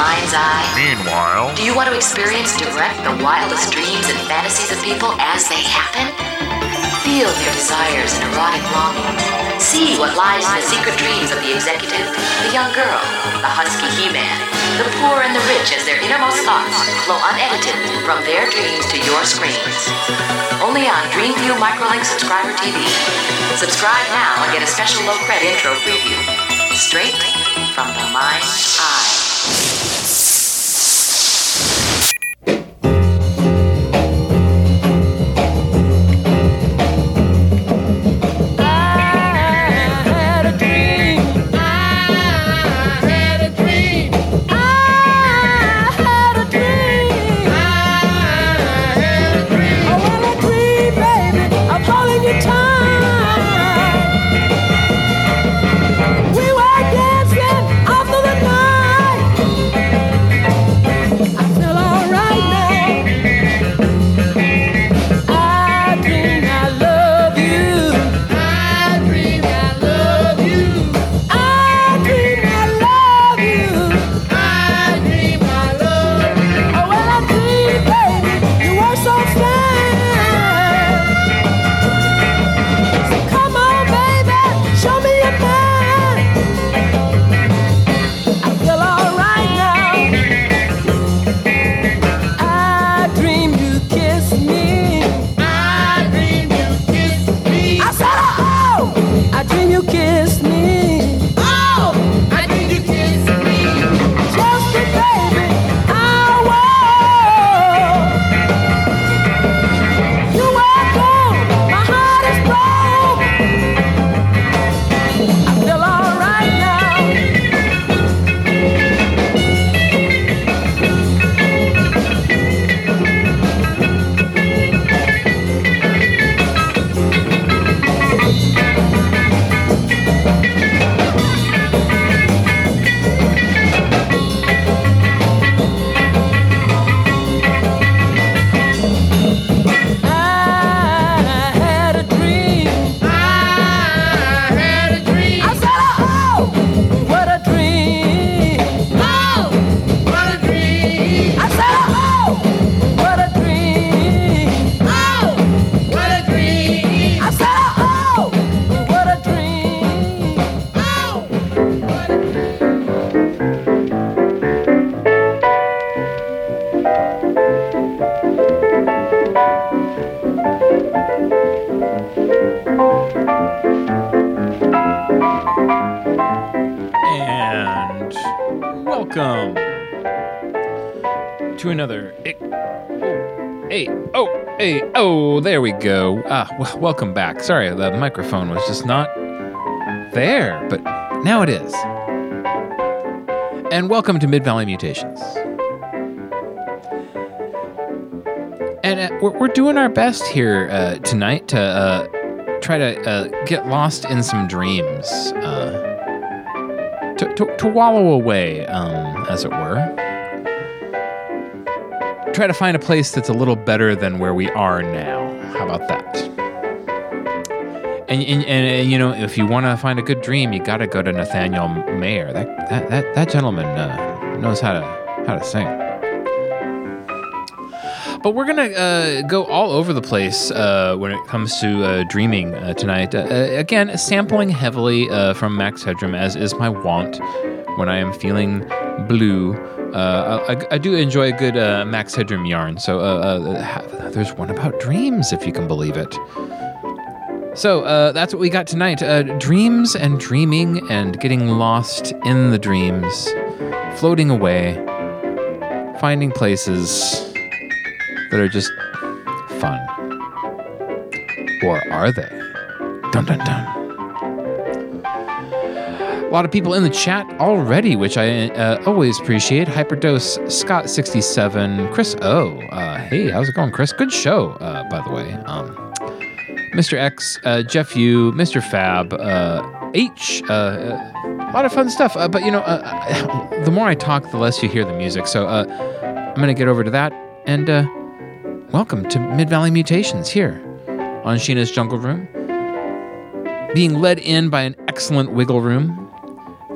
Mind's Eye. Meanwhile, do you want to experience direct the wildest dreams and fantasies of people as they happen? Feel their desires and erotic longings. See what lies in the secret dreams of the executive, the young girl, the husky he-man, the poor and the rich as their innermost thoughts flow unedited from their dreams to your screens. Only on DreamView Microlink Subscriber TV. Subscribe now and get a special low-cred intro preview. Straight from the Mind's Eye. There we go. Welcome back. Sorry, the microphone was just not there, but now it is. And welcome to Mid-Valley Mutations. And we're doing our best here tonight to try to get lost in some dreams, to wallow away, as it were. Try to find a place that's a little better than where we are now. How about that? And you know, if you want to find a good dream, you gotta go to Nathaniel Mayer. That gentleman knows how to sing. But we're gonna go all over the place when it comes to dreaming tonight. Again, sampling heavily from Max Headroom, as is my wont when I am feeling blue I do enjoy a good Max Headroom yarn. So there's one about dreams, if you can believe it. So that's what we got tonight. Dreams and dreaming and getting lost in the dreams. Floating away. Finding places that are just fun. Or are they? Dun, dun, dun. A lot of people in the chat already, which I always appreciate. Hyperdose, Scott67, Chris O. Hey, how's it going, Chris? Good show, by the way. Mr. X, Jeff U, Mr. Fab, H. A lot of fun stuff. But, you know, the more I talk, the less you hear the music. So I'm going to get over to that. And welcome to Mid-Valley Mutations here on Sheena's Jungle Room. Being led in by an excellent wiggle room.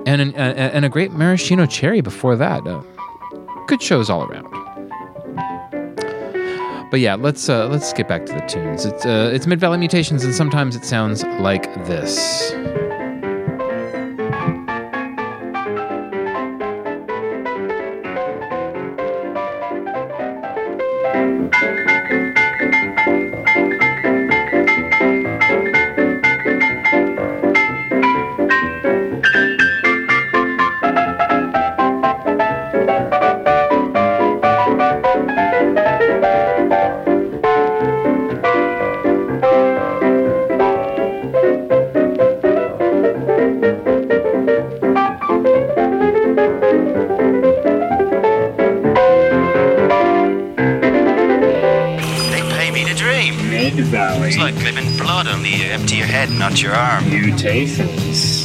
And a great maraschino cherry before that. Good shows all around. But yeah, let's get back to the tunes. It's Mid-Valley Mutations, and sometimes it sounds like this. Not your arm. Mutations.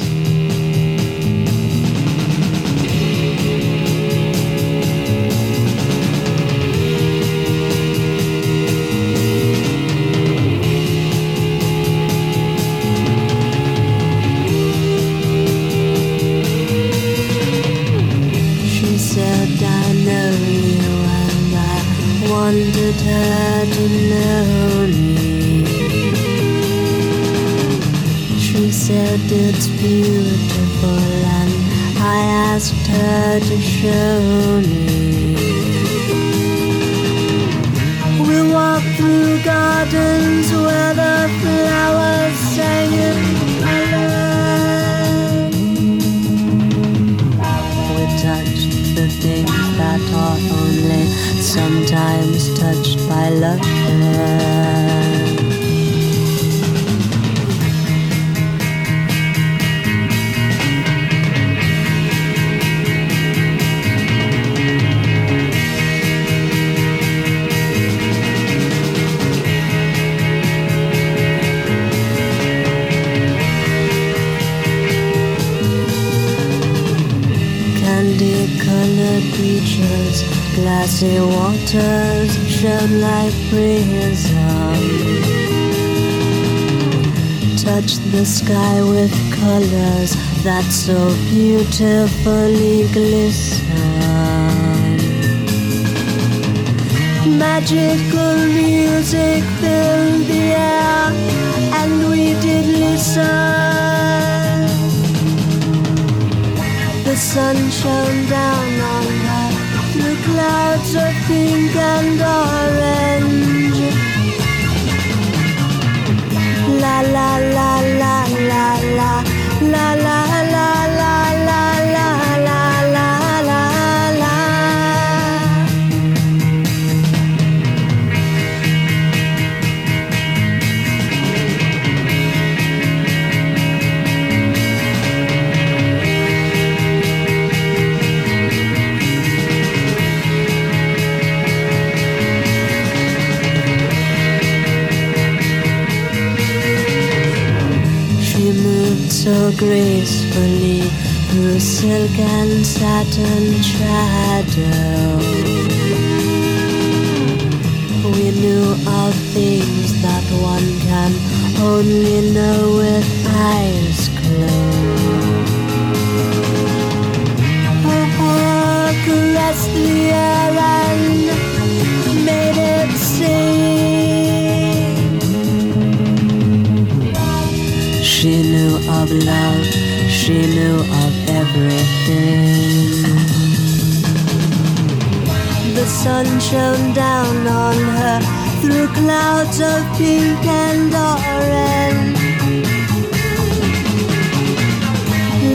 She said, I know you, and I wanted her to know me. She said it's beautiful, and I asked her to show me. We walked through gardens where the flowers sang in color. We touched the things that are only sometimes touched by love. Beaches, glassy waters shone like prism. Touched the sky with colors that so beautifully glisten. Magical music filled the air, and we did listen. The sun shone down on the clouds are pink and orange. La la la la la la la la la la la la la la la So gracefully through silk and satin shadow, we knew of things that one can only know with eyes closed. Her hair caressed the air and made it sing. She knew of love, she knew of everything. sun shone down on her through clouds of pink and orange.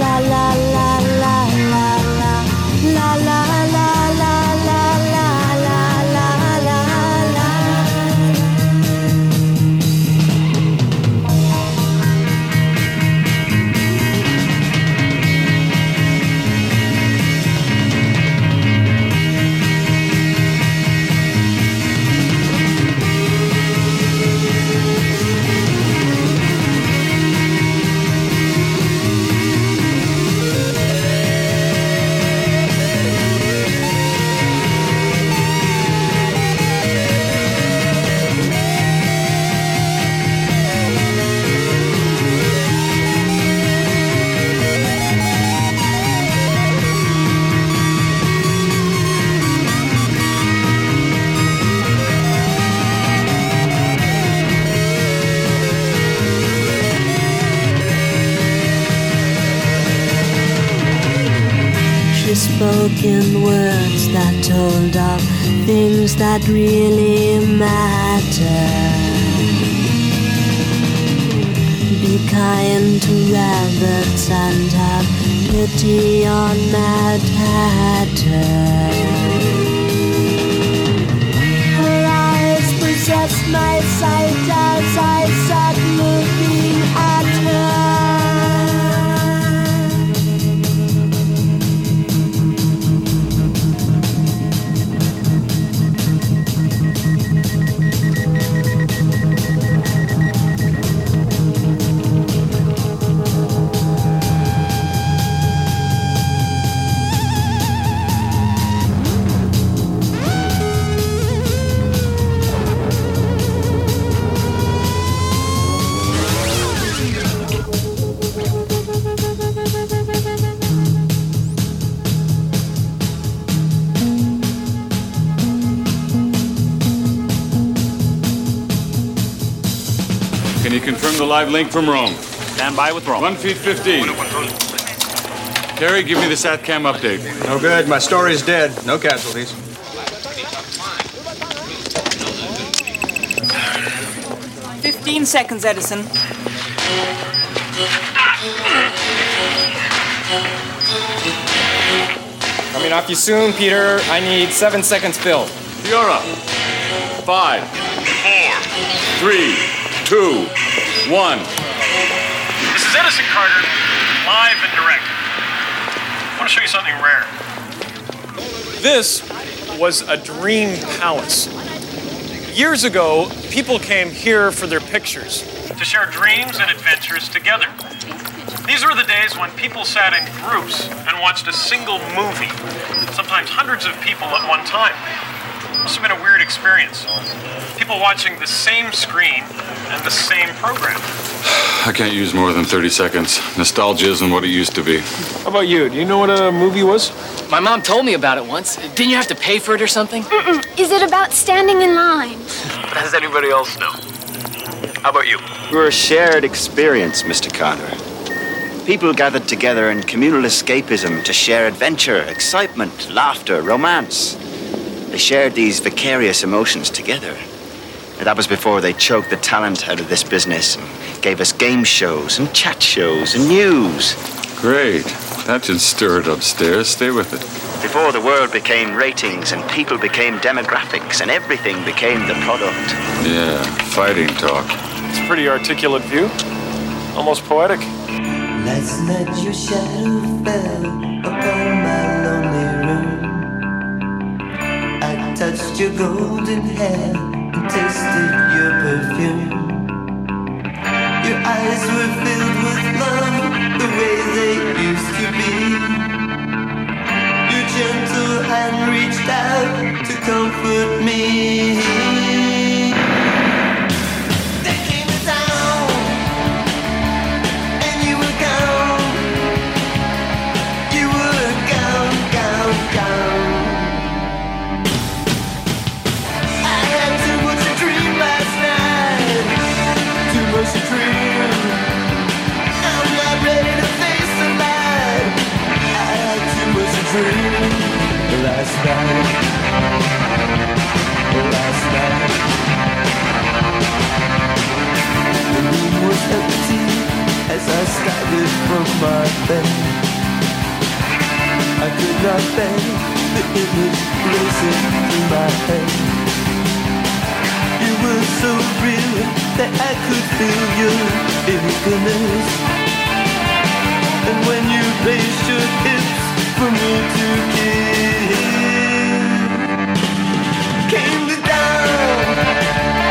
La la la la la la la la la la la la la la Spoken words that told of things that really matter. Be kind to rabbits and have pity on Mad Hatter. Her eyes possessed my sight as I sat looking at her. Confirm the live link from Rome. Stand by with Rome. 1 feet 15. Terry, give me the SATCAM update. No good. My story's dead. No casualties. Seconds, Edison. Coming off you soon, Peter. I need 7 seconds filled. You're up. 5, 4, 3, 2, 1. This is Edison Carter, live and direct. I want to show you something rare. This was a dream palace. Years ago, people came here for their pictures. To share dreams and adventures together. These were the days when people sat in groups and watched a single movie, sometimes hundreds of people at one time. Must have been a weird experience. People watching the same screen and the same program. I can't use more than 30 seconds. Nostalgia isn't what it used to be. How about you? Do you know what a movie was? My mom told me about it once. Didn't you have to pay for it or something? Mm-mm. Is it about standing in line? But does anybody else know? How about you? We're a shared experience, Mr. Carter. People gathered together in communal escapism to share adventure, excitement, laughter, romance. They shared these vicarious emotions together. And that was before they choked the talent out of this business and gave us game shows and chat shows and news. Great. That should stir it upstairs. Stay with it. Before the world became ratings and people became demographics and everything became the product. Yeah, fighting talk. It's a pretty articulate view. Almost poetic. Last night your shadow fell upon my lonely room. I touched your golden hair and tasted your perfume. Your eyes were filled with love the way they used to be. Your gentle hand reached out to comfort me. Last night nothing, but it was racing through my head. It was so real that I could feel your eagerness. And when you placed your hips for me to kiss, came the dawn.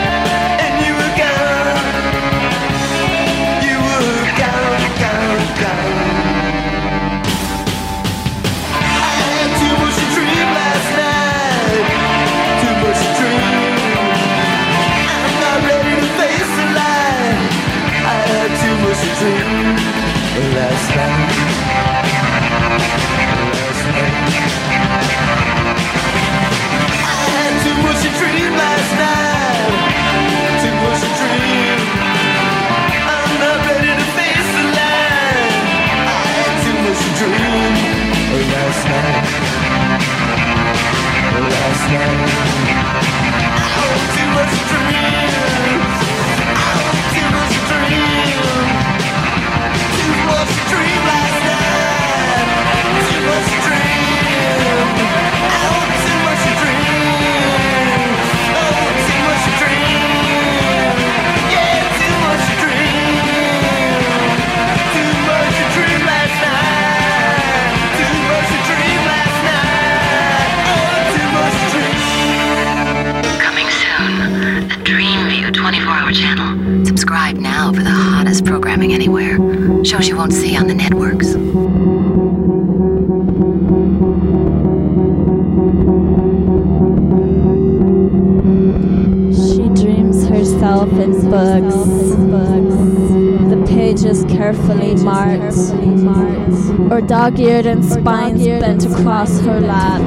Or dog-eared and spines bent across her lap.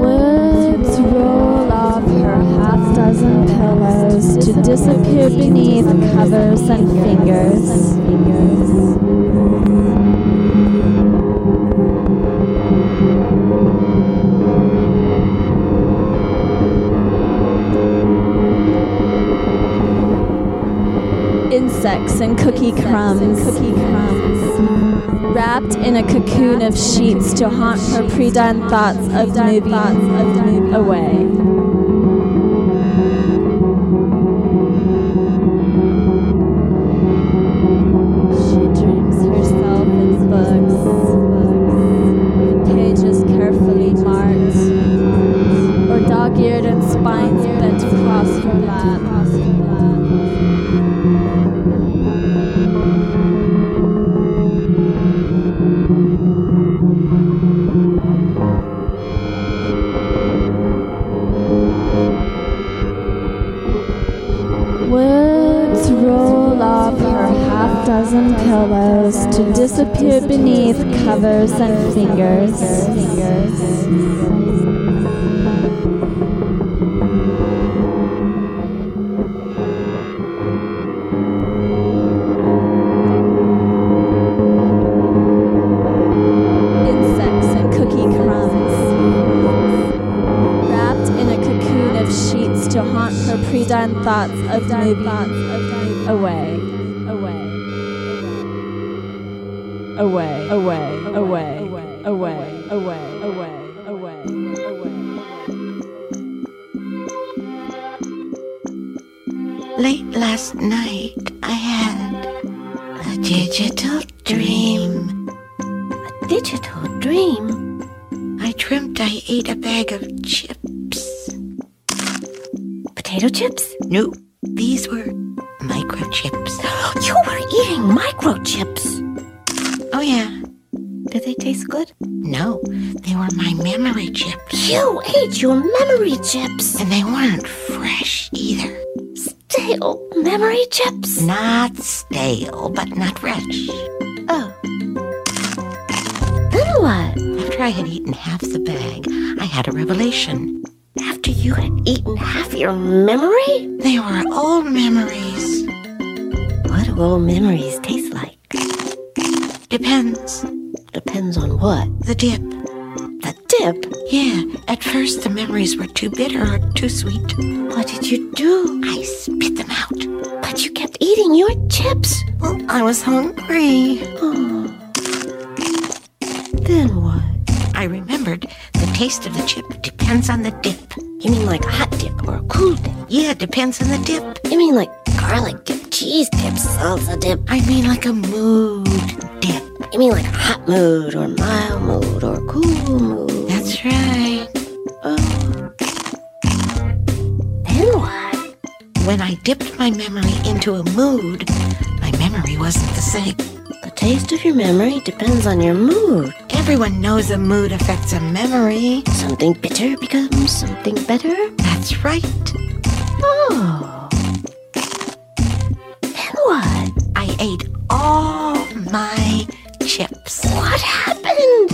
Words roll off her half-dozen pillows to disappear beneath covers and fingers. Insects and cookie crumbs, wrapped in a cocoon of sheets to haunt her pre-done thoughts of moving away. Disappear beneath covers and fingers. Insects and cookie crumbs, wrapped in a cocoon of sheets to haunt her pre-done thoughts of moving away. Away, away, away, away, away, away, away. Late last night, I had a digital dream. A digital dream? I dreamt I ate a bag of chips. Potato chips? Nope. These were microchips. You were eating microchips! Oh yeah. Did they taste good? No, they were my memory chips. You ate your memory chips! And they weren't fresh either. Stale memory chips? Not stale, but not fresh. Oh. Then what? After I had eaten half the bag, I had a revelation. After you had eaten half your memory? They were old memories. What do old memories taste like? Depends. Depends on what? The dip. sip. Yeah, at first the memories were too bitter or too sweet. What did you do? I spit them out. But you kept eating your chips. Well, I was hungry. Oh. Then what? I remembered the taste of the chip depends on the dip. You mean like a hot dip or a cool dip? Yeah, depends on the dip. You mean like garlic dip, cheese dip, salsa dip? I mean like a mood dip. You mean like a hot mood or mild mood or cool mood? That's right. Oh. Then what? When I dipped my memory into a mood, my memory wasn't the same. The taste of your memory depends on your mood. Everyone knows a mood affects a memory. Something bitter becomes something better? That's right. Oh. Then what? I ate all my chips. What happened?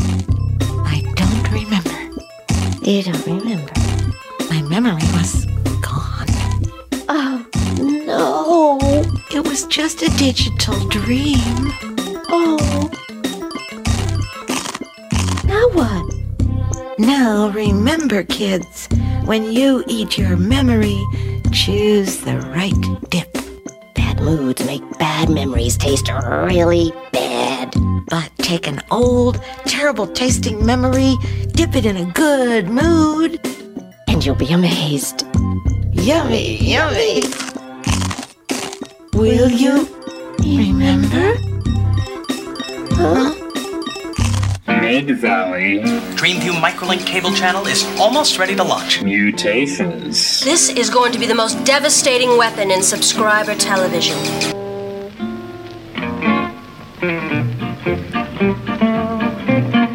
I don't remember. You don't remember? My memory was gone. Oh, no. It was just a digital dream. Oh. Now what? Now remember, kids, when you eat your memory, choose the right dip. Bad moods make bad memories taste really bad. But take an old, terrible-tasting memory, dip it in a good mood, and you'll be amazed. Yummy, yummy. Will you remember? Huh? Mid-Valley. DreamView Microlink cable channel is almost ready to launch. Mutations. This is going to be the most devastating weapon in subscriber television.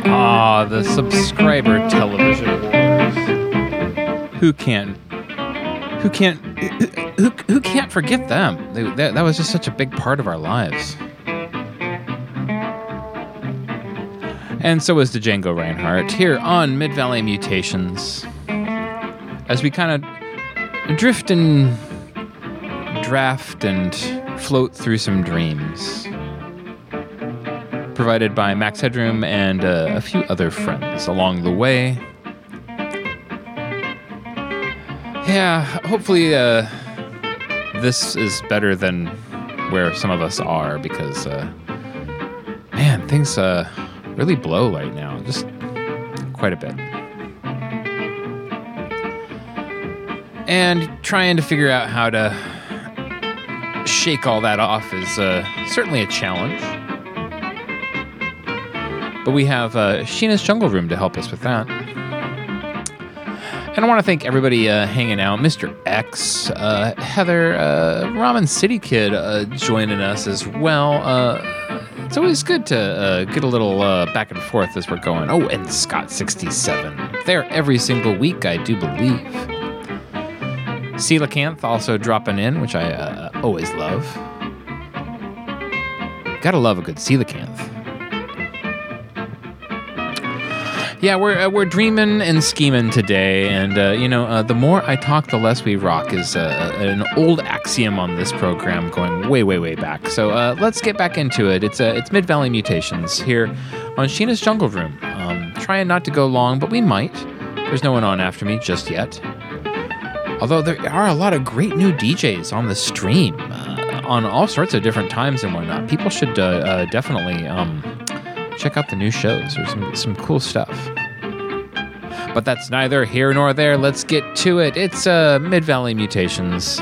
Ah, the subscriber television wars. Who can't forget them? That was just such a big part of our lives. And so is Django Reinhardt here on Mid-Valley Mutations. As we kind of drift and draft and float through some dreams. Provided by Max Headroom and a few other friends along the way. Yeah, hopefully this is better than where some of us are because, man, things... really blow right now, just quite a bit. And trying to figure out how to shake all that off is certainly a challenge. But we have Sheena's Jungle Room to help us with that. And I want to thank everybody hanging out. Mr. X, Heather, Ramen City Kid joining us as well. It's always good to get a little back and forth as we're going. Oh, and Scott67. There every single week, I do believe. Coelacanth also dropping in, which I always love. Gotta love a good Coelacanth. Yeah, we're dreaming and scheming today, and the more I talk, the less we rock is an old axiom on this program going way, way, way back. So let's get back into it. It's Mid-Valley Mutations here on Sheena's Jungle Room. Trying not to go long, but we might. There's no one on after me just yet. Although there are a lot of great new DJs on the stream on all sorts of different times and whatnot. People should definitely check out the new shows. There's some cool stuff. But that's neither here nor there. Let's get to it. It's Mid-Valley Mutations.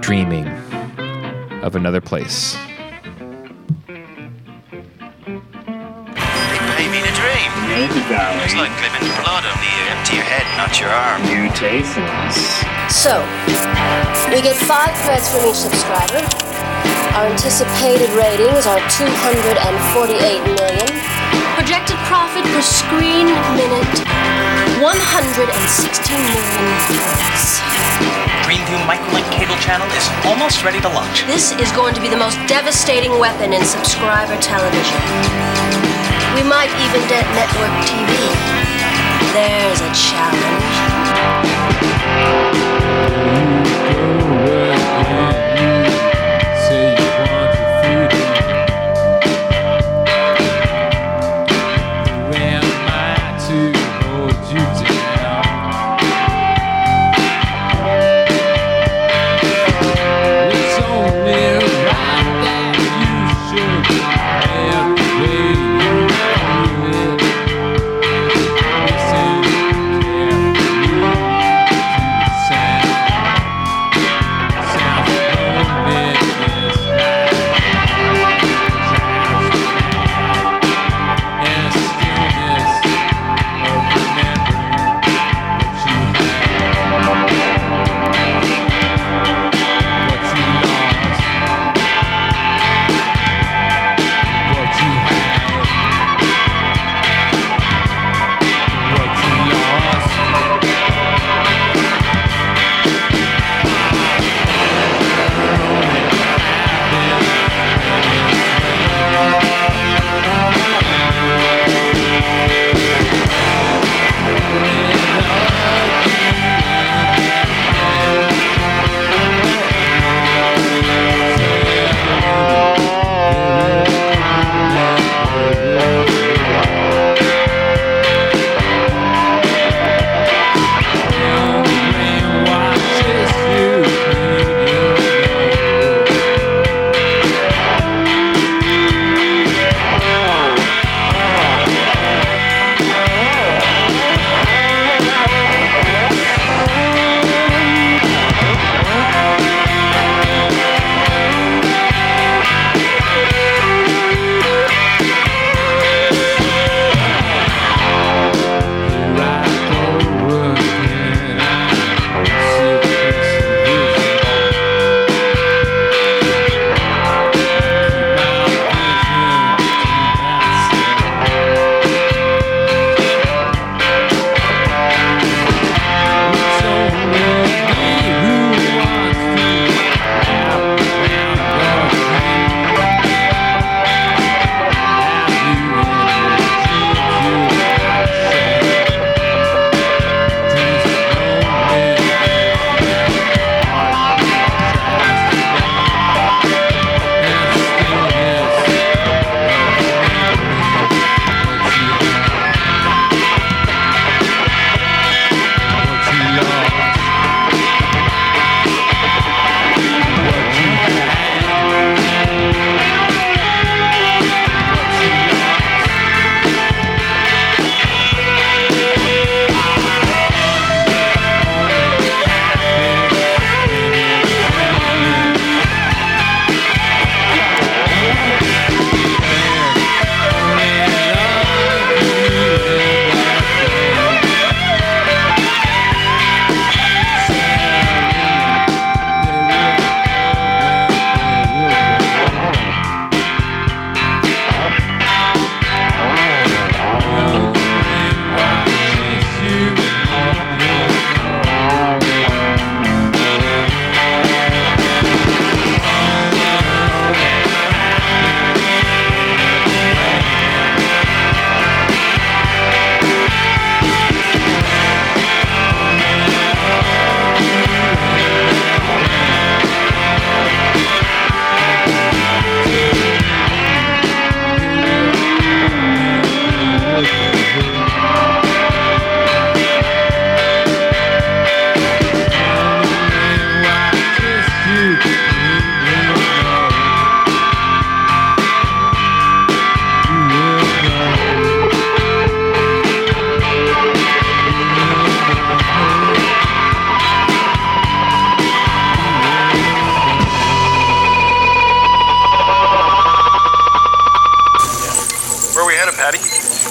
Dreaming of another place. They pay me to dream. It's like clipping blood on the empty head, not your arm. Mutations. So, we get 5 threads from each subscriber. Our anticipated ratings are 248 million. Projected profit per screen minute, 116 million dollars. DreamView Microlink cable channel is almost ready to launch. This is going to be the most devastating weapon in subscriber television. We might even debt Network TV. There's a challenge.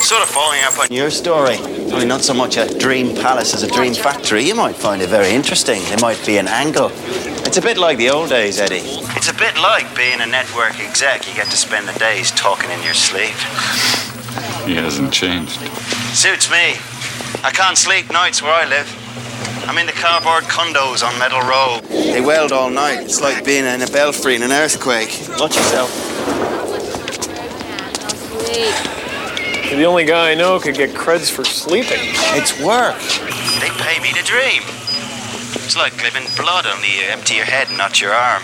Sort of following up on your story. I mean, not so much a dream palace as a dream factory. You might find it very interesting. It might be an angle. It's a bit like the old days, Eddie. It's a bit like being a network exec. You get to spend the days talking in your sleep. He hasn't changed. Suits me. I can't sleep nights where I live. I'm in the cardboard condos on Metal Row. They weld all night. It's like being in a belfry in an earthquake. Watch yourself. You're the only guy I know could get creds for sleeping. It's work. They pay me to dream. It's like living blood, only you empty your head, not your arm.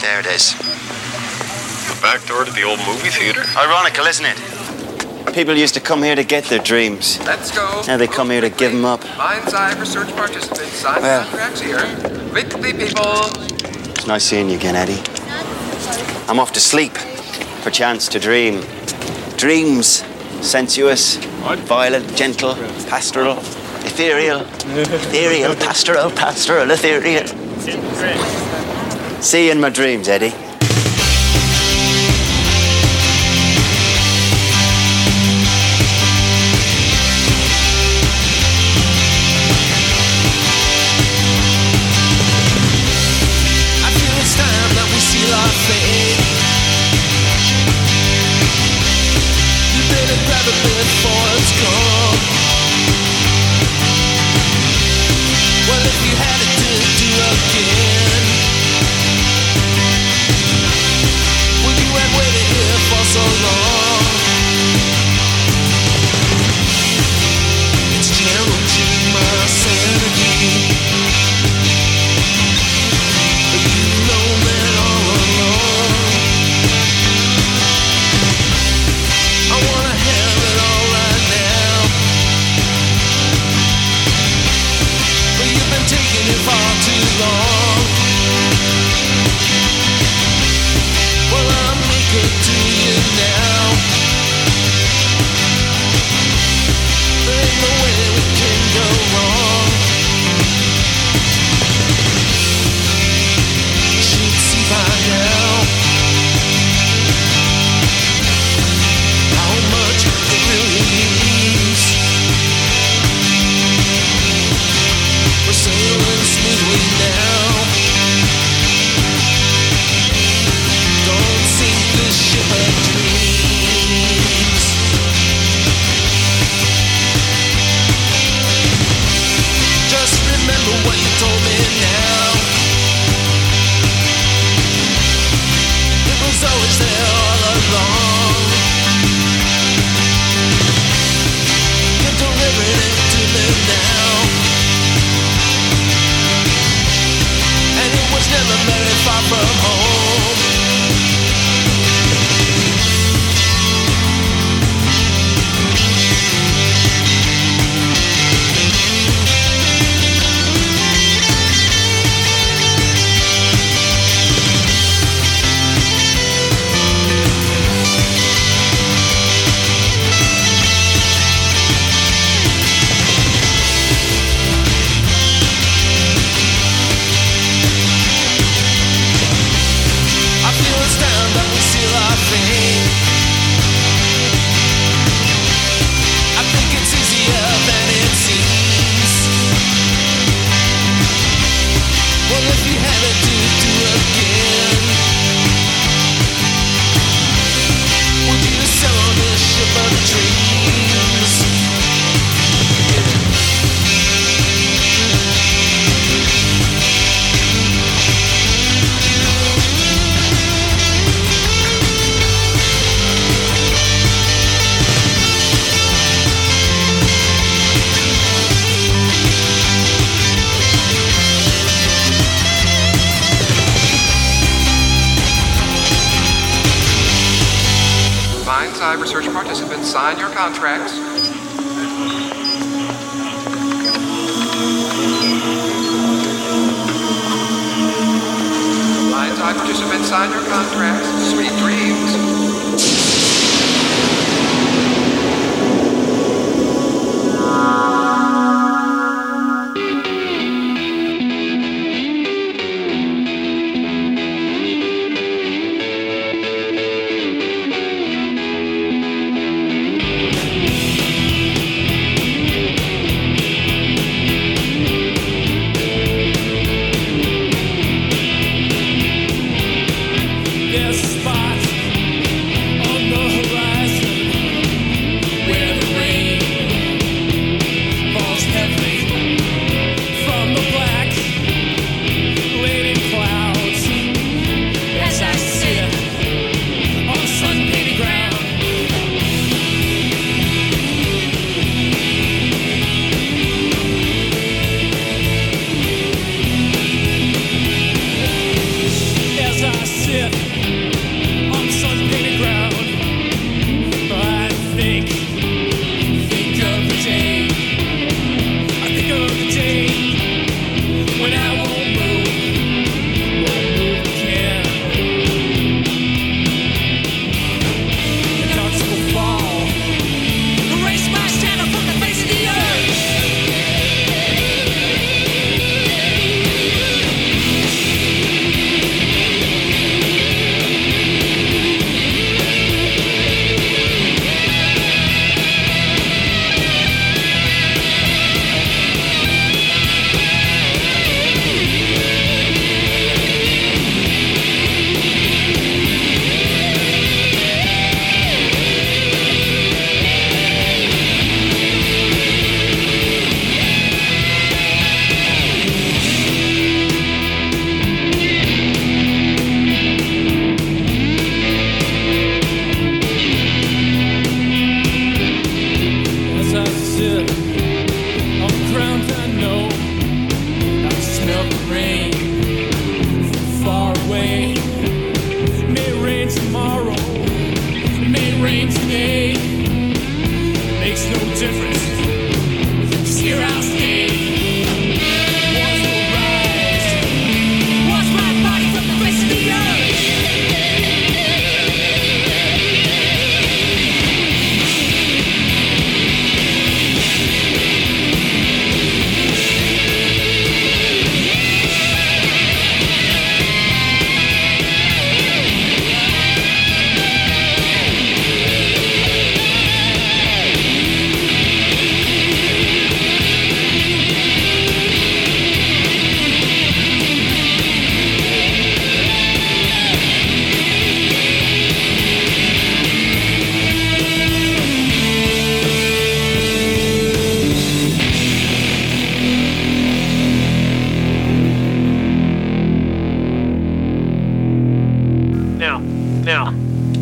There it is. The back door to the old movie theater? Ironical, isn't it? People used to come here to get their dreams. Let's go. Now they come here to give them up. Minds Eye Research participants sign contracts here. Weekly people. It's nice seeing you again, Eddie. I'm off to sleep. Perchance to dream. Dreams. Sensuous. Violent. Gentle. Pastoral. Ethereal. Ethereal. Pastoral. Pastoral. Ethereal. See you in my dreams, Eddie.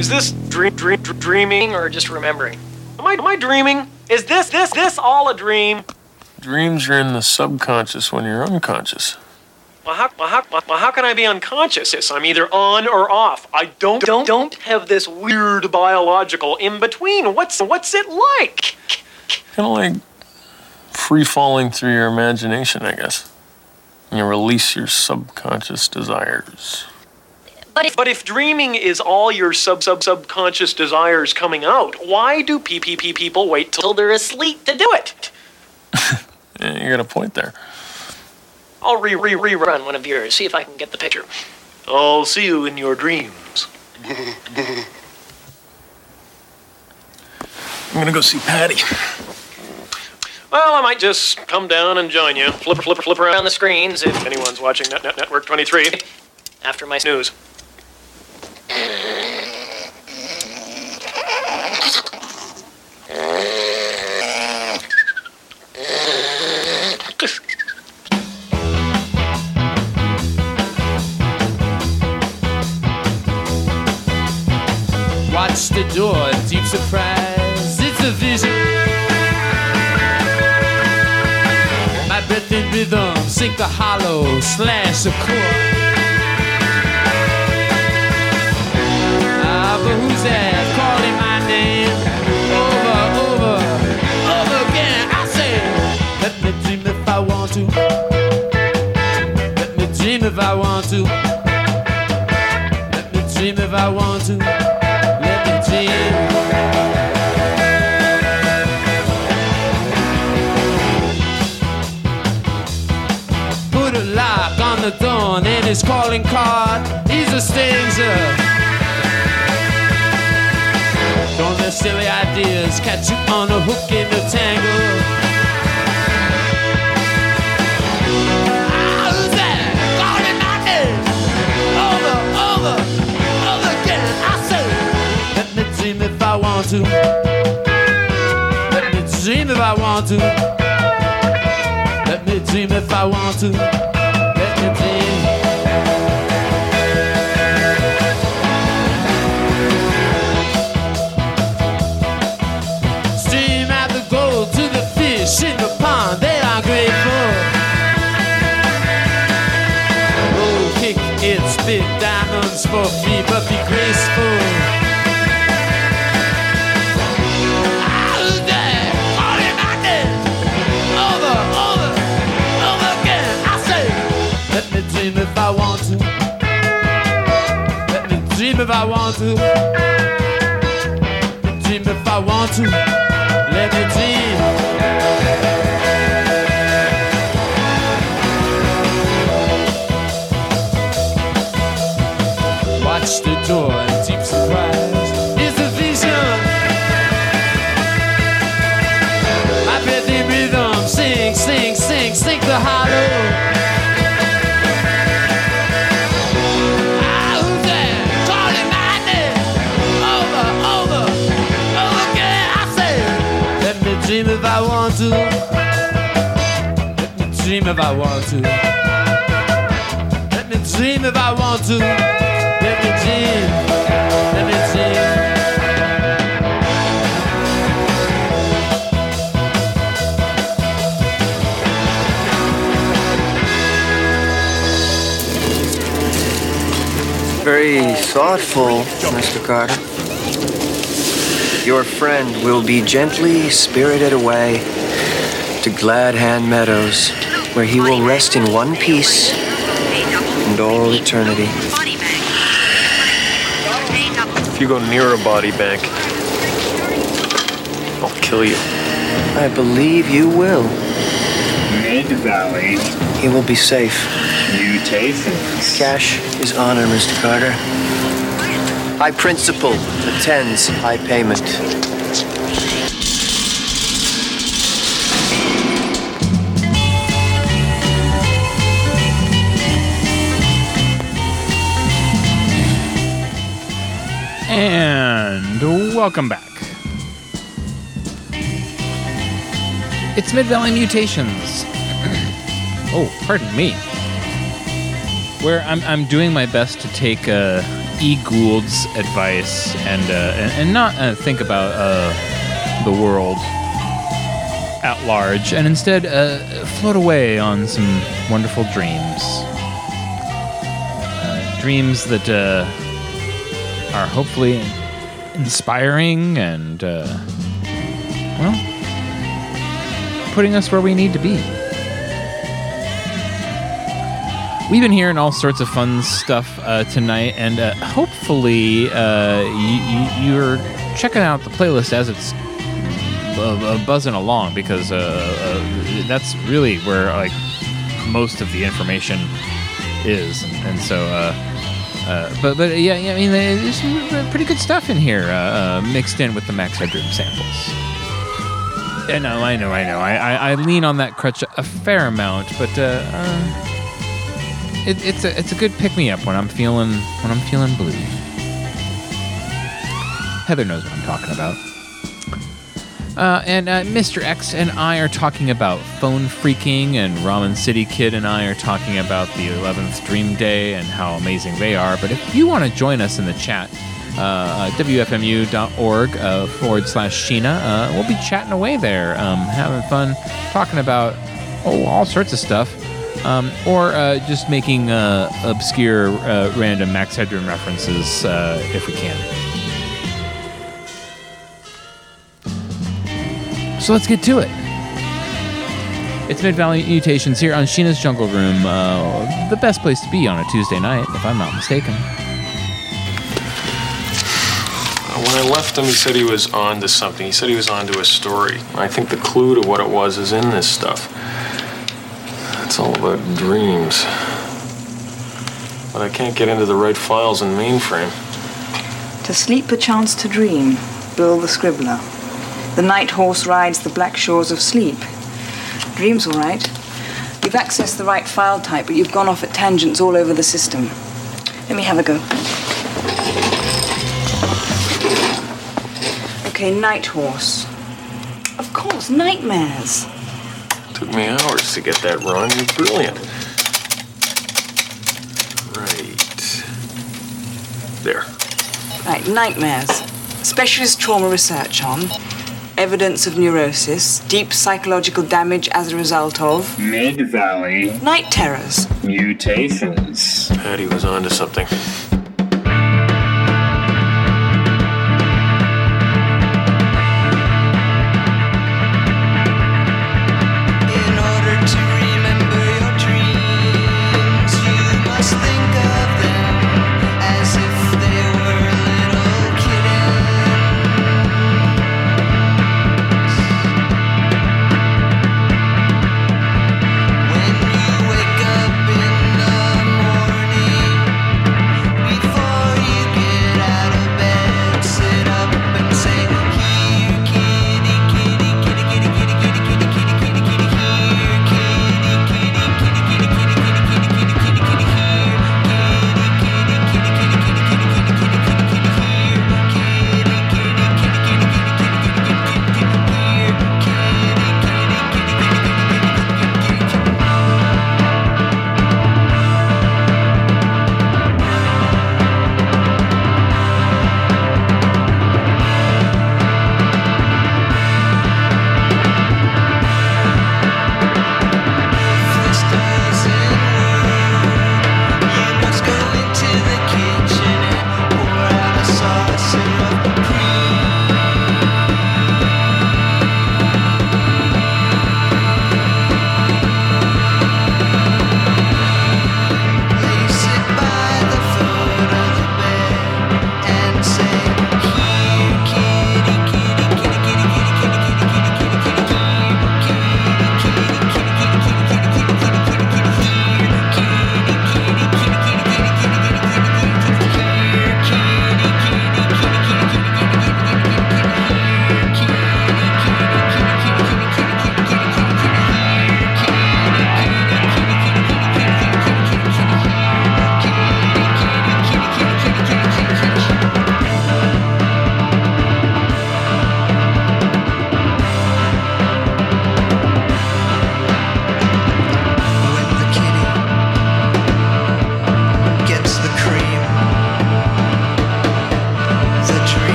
Is this dreaming or just remembering? Am I dreaming? Is this all a dream? Dreams are in the subconscious when you're unconscious. Well, how can I be unconscious? I'm either on or off. I don't have this weird biological in between. What's it like? Kind of like free falling through your imagination, I guess. You release your subconscious desires. But if dreaming is all your subconscious desires coming out, why do people wait till they're asleep to do it? Yeah, you got a point there. I'll rerun one of yours, see if I can get the picture. I'll see you in your dreams. I'm gonna go see Patty. Well, I might just come down and join you. Flip around the screens if anyone's watching Network 23 after my snooze. Watch the door, deep surprise, it's a vision. My breath in rhythm, sink the hollow, slash a chord. But who's that calling my name over again? I say, let me dream if I want to. Let me dream if I want to. Let me dream if I want to. Let me dream. Put a lock on the door and his calling card is a stanza. Don't let silly ideas catch you on a hook in a tangle. Ah, who's that? Calling my name. Over again. I say, let me dream if I want to. Let me dream if I want to. Let me dream if I want to. Let me dream. In the pond, they are grateful. Oh, kick its big diamonds for me, but be graceful. All day, all in my day. Over again. I say, let me dream if I want to. Let me dream if I want to. Let me dream if I want to. Let me dream. Watch the door in deep surprise. It's a vision. My breathing rhythm, sing the hollow. Ah, who's that? Calling my name. Over again. I say, let me dream if I want to. Let me dream if I want to. Let me dream if I want to. Let me dream, let me dream. Very thoughtful, Mr. Carter. Your friend will be gently spirited away to Glad Hand Meadows, where he will rest in one piece and all eternity. If you go near a body bank, I'll kill you. I believe you will. Mid-Valley. He will be safe. Mutations. Cash is honor, Mr. Carter. High principal attends high payment. And welcome back. It's Mid-Valley Mutations. Oh, pardon me. Where I'm doing my best to take E. Gould's advice and not think about the world at large, and instead float away on some wonderful dreams. Dreams that are hopefully inspiring and, well, putting us where we need to be. We've been hearing all sorts of fun stuff tonight, and hopefully you're checking out the playlist as it's buzzing along, because that's really where like most of the information is, and so. But yeah, I mean, there's some pretty good stuff in here mixed in with the Max Headroom samples. Yeah, no, I know. I lean on that crutch a fair amount, but it's a good pick me up when I'm feeling blue. Heather knows what I'm talking about. And Mr. X and I are talking about phone freaking, and Ramen City Kid and I are talking about the 11th Dream Day and how amazing they are. But if you want to join us in the chat, WFMU.org /Sheena, we'll be chatting away there, having fun, talking about all sorts of stuff, or just making obscure random Max Headroom references if we can. So let's get to it. It's Mid-Valley Mutations here on Sheena's Jungle Room, the best place to be on a Tuesday night, if I'm not mistaken. When I left him, he said he was on to something. He said he was on to a story. I think the clue to what it was is in this stuff. It's all about dreams. But I can't get into the right files in mainframe. To sleep, a chance to dream. Bill the Scribbler. The night horse rides the black shores of sleep. Dreams, all right. You've accessed the right file type, but you've gone off at tangents all over the system. Let me have a go. Okay, night horse. Of course, nightmares. Took me hours to get that wrong. You're brilliant. Right. There. Right, nightmares. Specialist trauma research on evidence of neurosis, deep psychological damage as a result of Mid-Valley night terrors, mutations. Patty was onto something.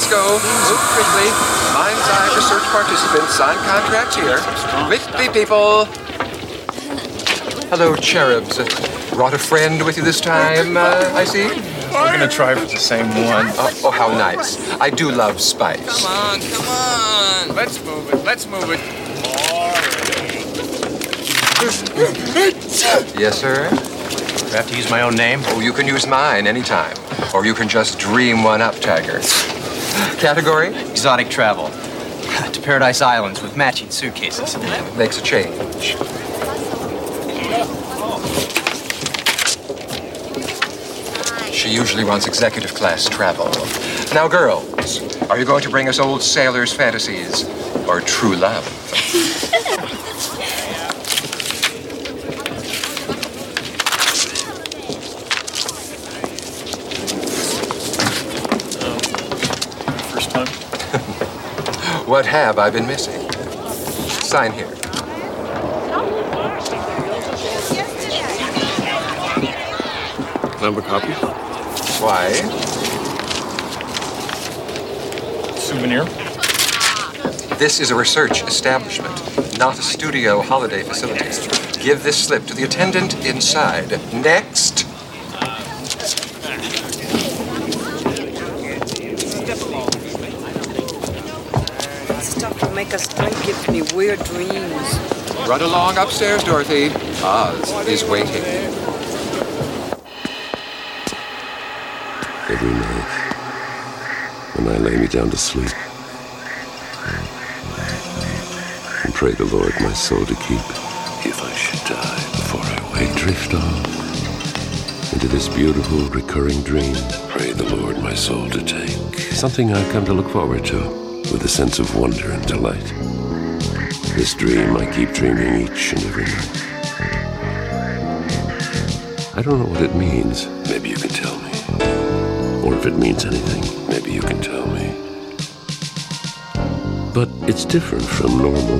Let's go. Move quickly. Minds Eye Research participants sign contracts here. Quickly, people. Hello, cherubs. Brought a friend with you this time, I see? We're going to try for the same one. Oh, how nice. I do love spice. Come on. Let's move it. Yes, sir? Do I have to use my own name? Oh, you can use mine anytime. Or you can just dream one up, Tiger. Category? Exotic travel. To Paradise Islands with matching suitcases. Makes a change. She usually wants executive class travel. Now, girls, are you going to bring us old sailors' fantasies or true love? First time. What have I been missing? Sign here. Number copy. Why? Souvenir. This is a research establishment, not a studio holiday facility. Give this slip to the attendant inside. Next. Stuff will make us drink, gives me weird dreams. Run along upstairs, Dorothy. Oz is waiting. Every night, when I lay me down to sleep and pray the Lord my soul to keep, if I should die before I wake, drift off into this beautiful recurring dream, pray the Lord my soul to take, something I've come to look forward to with a sense of wonder and delight. This dream I keep dreaming each and every night. I don't know what it means. Maybe you can tell me. Or if it means anything, maybe you can tell me. But it's different from normal.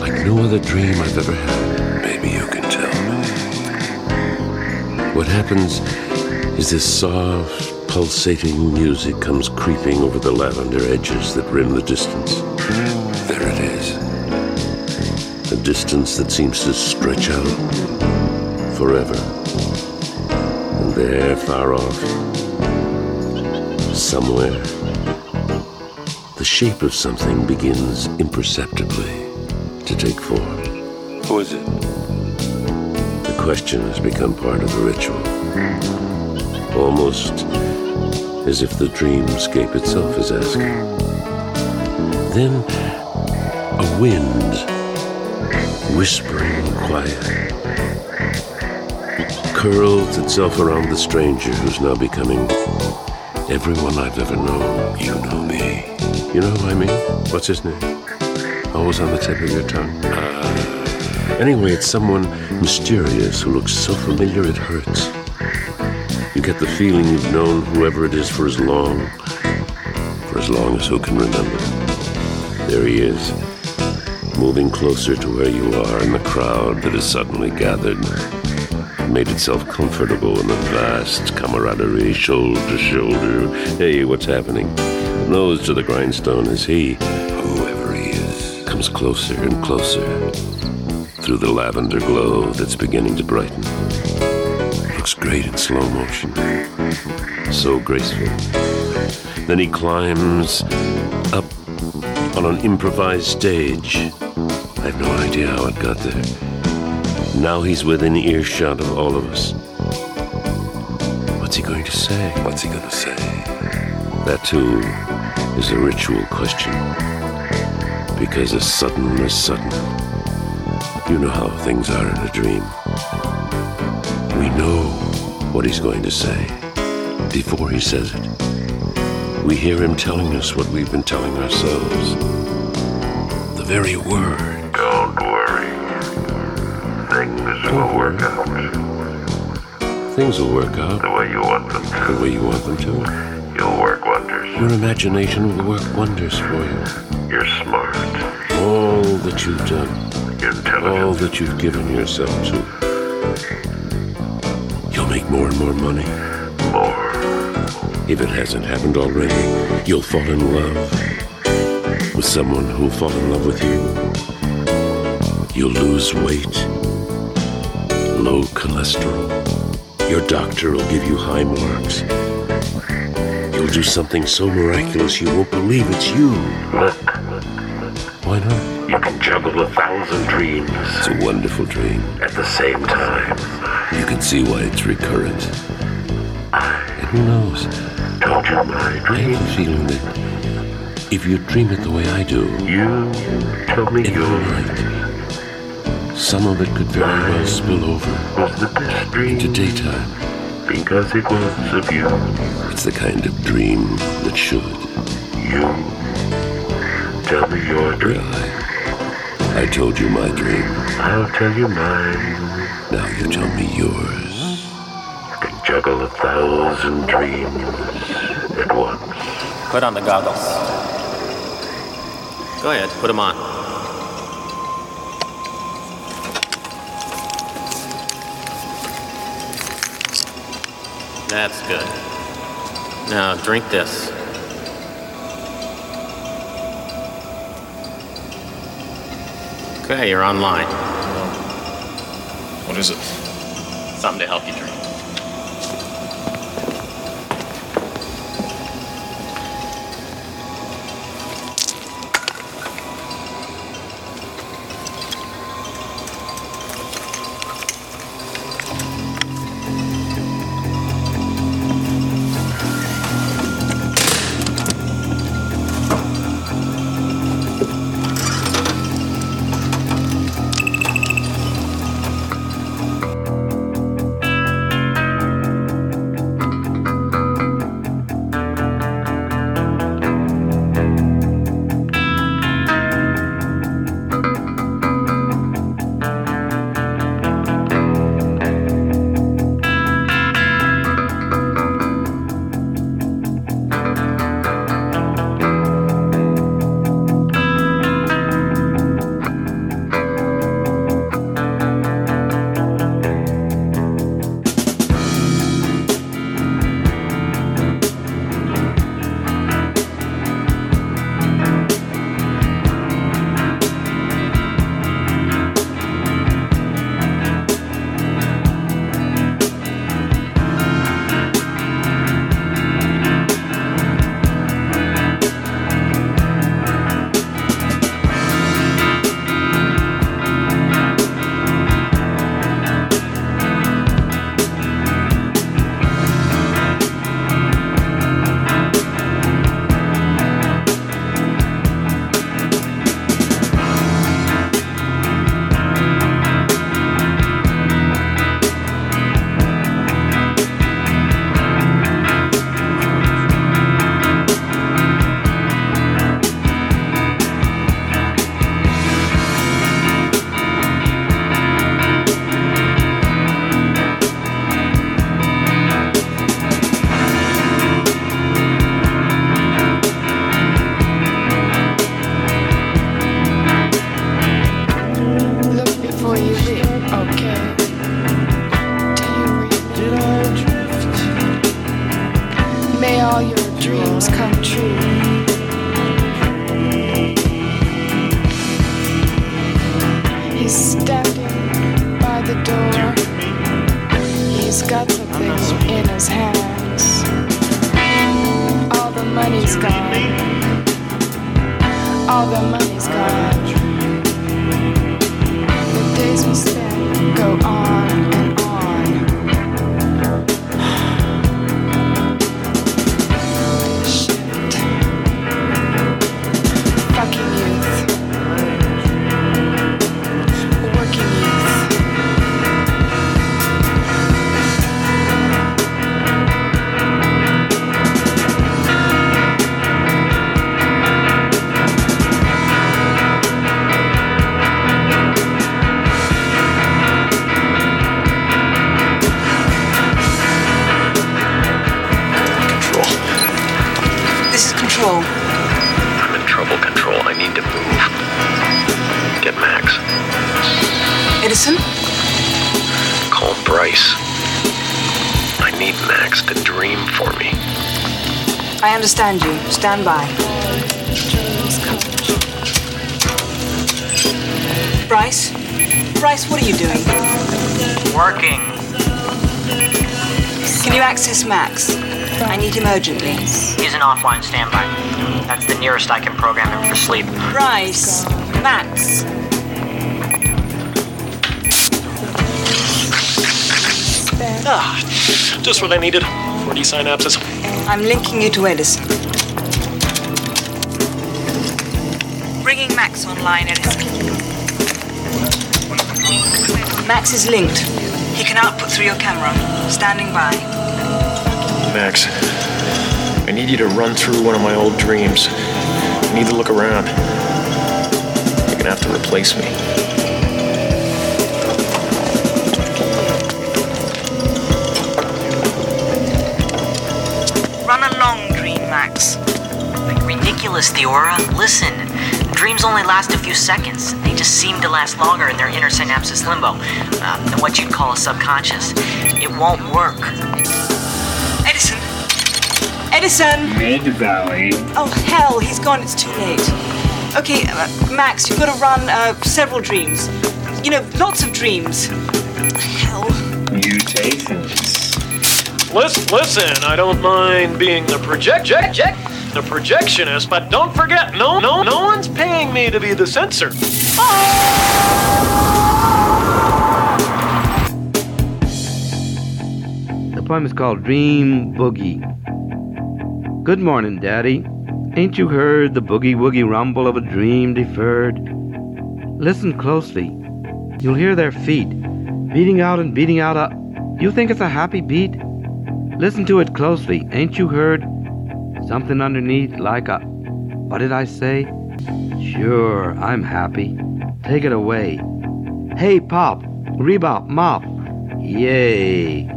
Like no other dream I've ever had. Maybe you can tell me. What happens is this soft, pulsating music comes creeping over the lavender edges that rim the distance. There it is. A distance that seems to stretch out forever. There, far off, somewhere, the shape of something begins imperceptibly to take form. Who is it? The question has become part of the ritual, almost as if the dreamscape itself is asking. Then, a wind, whispering quiet, curls itself around the stranger who's now becoming everyone I've ever known. You know me. You know who I mean? What's his name? Always on the tip of your tongue. Anyway, it's someone mysterious who looks so familiar it hurts. You get the feeling you've known whoever it is for as long as who can remember. There he is, moving closer to where you are in the crowd that has suddenly gathered. Made itself comfortable in the vast camaraderie, shoulder to shoulder. Hey, what's happening? Nose to the grindstone as he, whoever he is, comes closer and closer through the lavender glow that's beginning to brighten. Looks great in slow motion. So graceful. Then he climbs up on an improvised stage. I have no idea how it got there. Now he's within earshot of all of us. What's he going to say? That, too, is a ritual question. Because as sudden as sudden, you know how things are in a dream. We know what he's going to say before he says it. We hear him telling us what we've been telling ourselves. The very word. Don't worry. Things will work out. The way you want them to. You'll work wonders. Your imagination will work wonders for you. You're smart. All that you've done. You're intelligent. All that you've given yourself to. You'll make more and more money. More. If it hasn't happened already, you'll fall in love with someone who'll fall in love with you. You'll lose weight, low cholesterol. Your doctor will give you high marks. You'll do something so miraculous you won't believe it's you. Look, look, look. Why not? You can juggle 1,000 dreams. It's a wonderful dream. At the same time. You can see why it's recurrent. And who knows? Don't you mind? I have a feeling that if you dream it the way I do, you tell me you're right. Some of it could very well spill over was the best dream into daytime. Because it was of you. It's the kind of dream that should. You tell me your dream. Yeah, I told you my dream. I'll tell you mine. Now you tell me yours. Juggle 1,000 dreams at once. Put on the goggles. Go ahead, put them on. That's good. Now drink this. Okay, you're online. What is it? Something to help you drink. Call Bryce. I need Max to dream for me. I understand you. Stand by. Bryce? Bryce, what are you doing? Working. Can you access Max? I need him urgently. He's an offline standby. That's the nearest I can program him for sleep. Bryce. Max. Ah, just what I needed. 40 synapses. I'm linking you to Edison. Bringing Max online, Edison. Max is linked. He can output through your camera. Standing by. Max, I need you to run through one of my old dreams. I need to look around. You're gonna have to replace me. Ridiculous, Theora. Listen, dreams only last a few seconds. They just seem to last longer in their inner synapses limbo, than what you'd call a subconscious. It won't work. Edison! Edison! Mid-Valley. Oh, hell, he's gone. It's too late. Okay, Max, you've got to run several dreams. You know, lots of dreams. Hell. Mutations. Listen, I don't mind being the projectionist, but don't forget, no one's paying me to be the censor. Oh! The poem is called Dream Boogie. Good morning, Daddy. Ain't you heard the boogie-woogie rumble of a dream deferred? Listen closely. You'll hear their feet beating out and beating out a... You think it's a happy beat? Listen to it closely. Ain't you heard something underneath like a... What did I say? Sure, I'm happy. Take it away. Hey, pop, rebop, mop. Yay.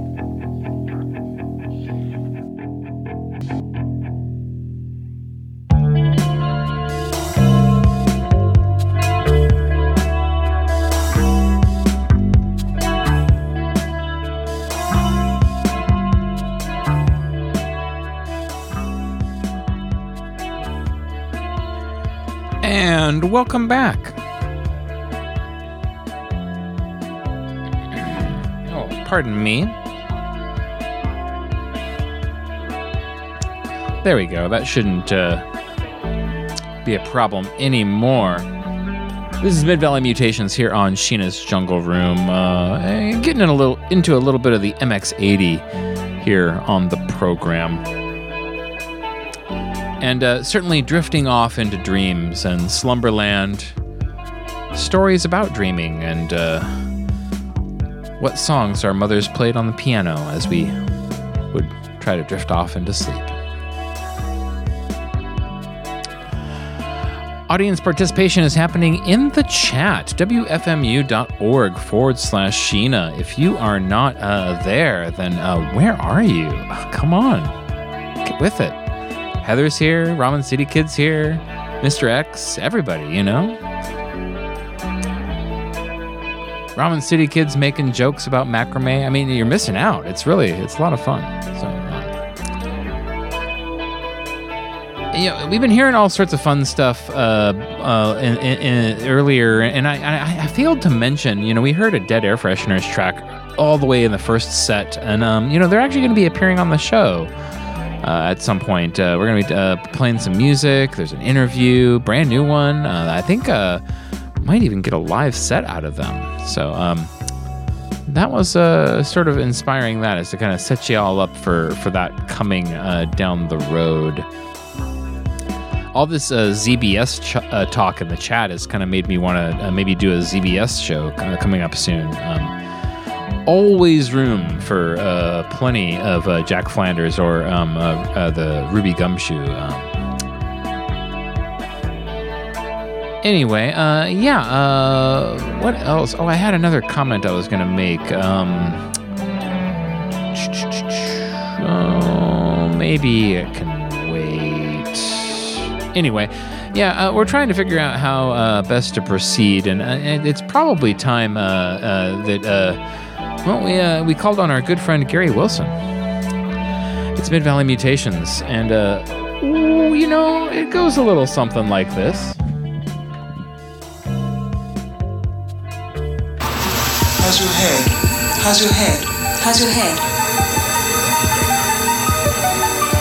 And welcome back. Oh, pardon me. There we go. That shouldn't be a problem anymore. This is Mid-Valley Mutations here on Sheena's Jungle Room. Getting into a little bit of the MX80 here on the program. And certainly drifting off into dreams and slumberland, stories about dreaming, and what songs our mothers played on the piano as we would try to drift off into sleep. Audience participation is happening in the chat, wfmu.org/Sheena. If you are not there, then where are you? Oh, come on, get with it. Heather's here, Ramen City Kid's here, Mr. X, everybody, you know? Ramen City Kid's making jokes about macrame. I mean, you're missing out. It's a lot of fun. So, you know, we've been hearing all sorts of fun stuff earlier, and I failed to mention, you know, we heard a Dead Air Fresheners track all the way in the first set, and, you know, they're actually going to be appearing on the show. At some point, we're going to be playing some music. There's an interview, brand new one. I think might even get a live set out of them. So that was sort of inspiring, that is to kind of set you all up for that coming down the road. All this ZBS talk in the chat has kind of made me want to maybe do a ZBS show coming up soon. Always room for plenty of Jack Flanders or the Ruby Gumshoe. Anyway, what else? Oh, I had another comment I was going to make. Maybe I can wait. Anyway, we're trying to figure out how best to proceed, and it's probably time that... Well, we called on our good friend Gary Wilson. It's Mid-Valley Mutations, and ooh, you know, it goes a little something like this. How's your head? How's your head? How's your head?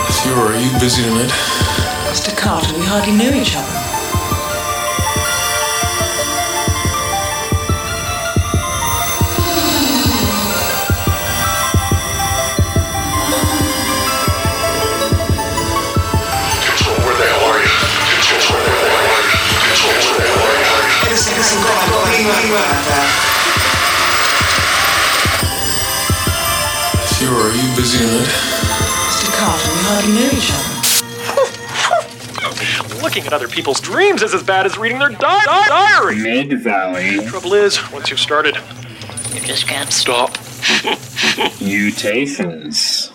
If you were, are you busy tonight? Mr. Carter, we hardly know each other. Are you busy in it? Mr. Carter, we hardly know each other. Looking at other people's dreams is as bad as reading their diary. Mid-Valley. Trouble is, once you've started, you just can't stop. Mutations.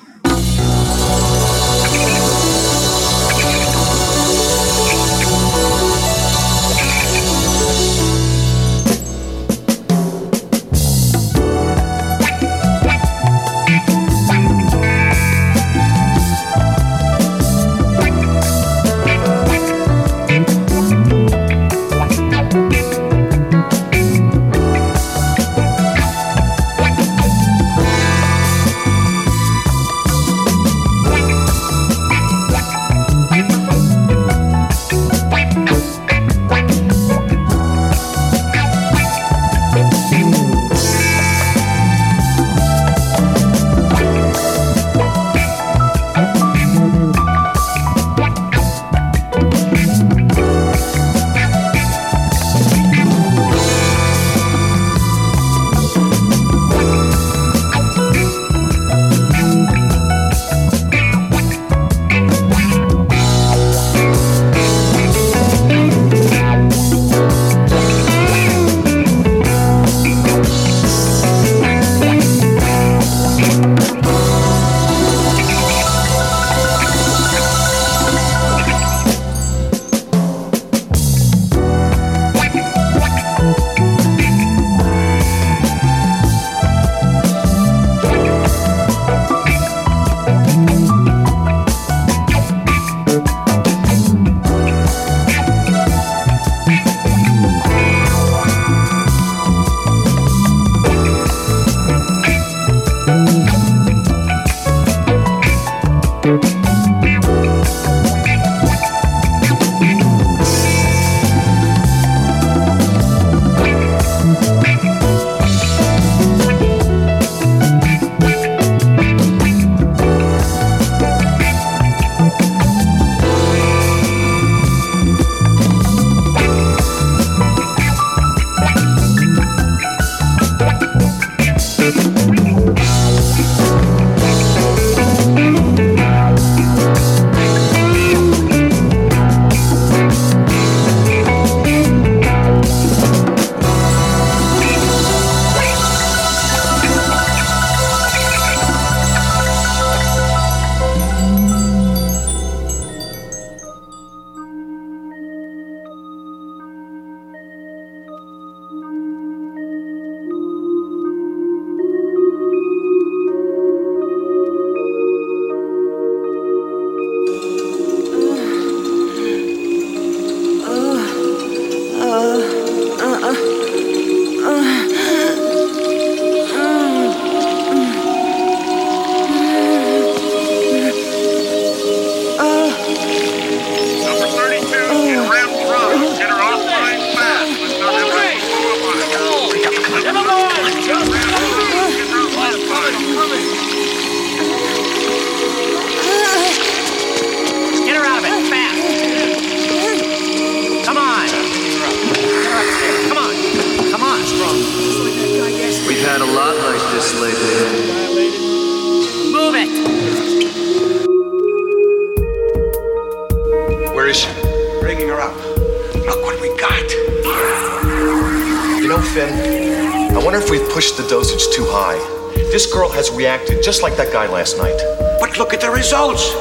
Just like that guy last night. But look at the results.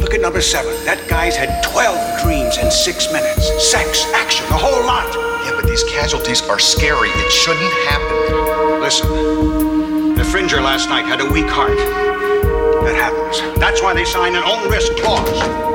Look at number 7. That guy's had 12 dreams in 6 minutes. Sex, action, the whole lot. Yeah, but these casualties are scary. It shouldn't happen. Listen, the Fringer last night had a weak heart. That happens. That's why they sign an on-risk clause.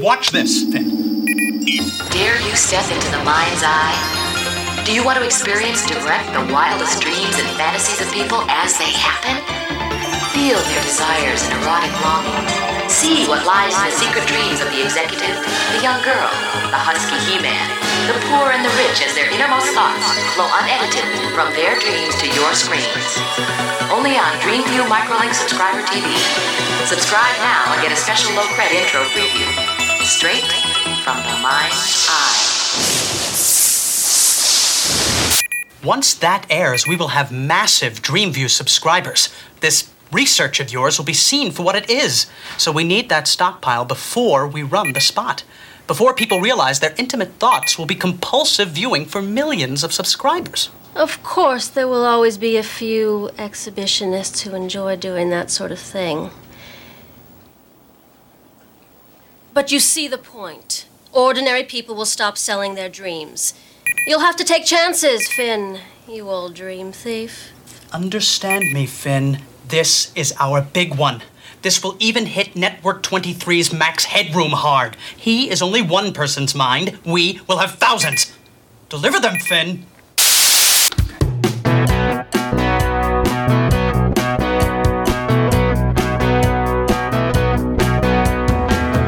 Watch this, Finn. Dare you step into the mind's eye? Do you want to experience direct the wildest dreams and fantasies of people as they happen? Feel their desires and erotic longings. See what lies in the secret dreams of the executive, the young girl, the husky he-man, the poor and the rich as their innermost thoughts flow unedited from their dreams to your screens. Only on DreamView Microlink Subscriber TV. Subscribe now and get a special low-cred intro preview. Straight from the mind's eye. Once that airs, we will have massive DreamView subscribers. This research of yours will be seen for what it is. So we need that stockpile before we run the spot. Before people realize their intimate thoughts will be compulsive viewing for millions of subscribers. Of course, there will always be a few exhibitionists who enjoy doing that sort of thing. But you see the point. Ordinary people will stop selling their dreams. You'll have to take chances, Finn, you old dream thief. Understand me, Finn. This is our big one. This will even hit Network 23's Max Headroom hard. He is only one person's mind. We will have thousands. Deliver them, Finn.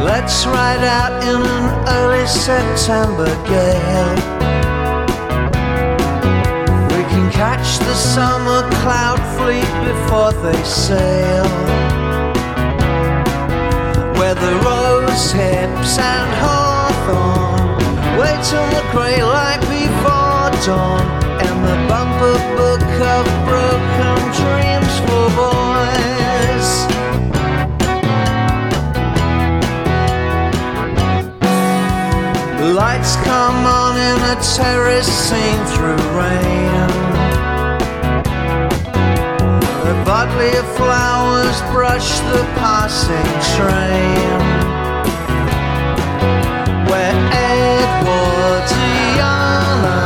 Let's ride out in an early September gale. We can catch the summer cloud fleet before they sail. Where the rose hips and hawthorn wait till the grey light before torn, and the bumper book of broken dreams for boys. The lights come on in a terrace scene through rain. The bodily flowers brush the passing train. Where Edwardiana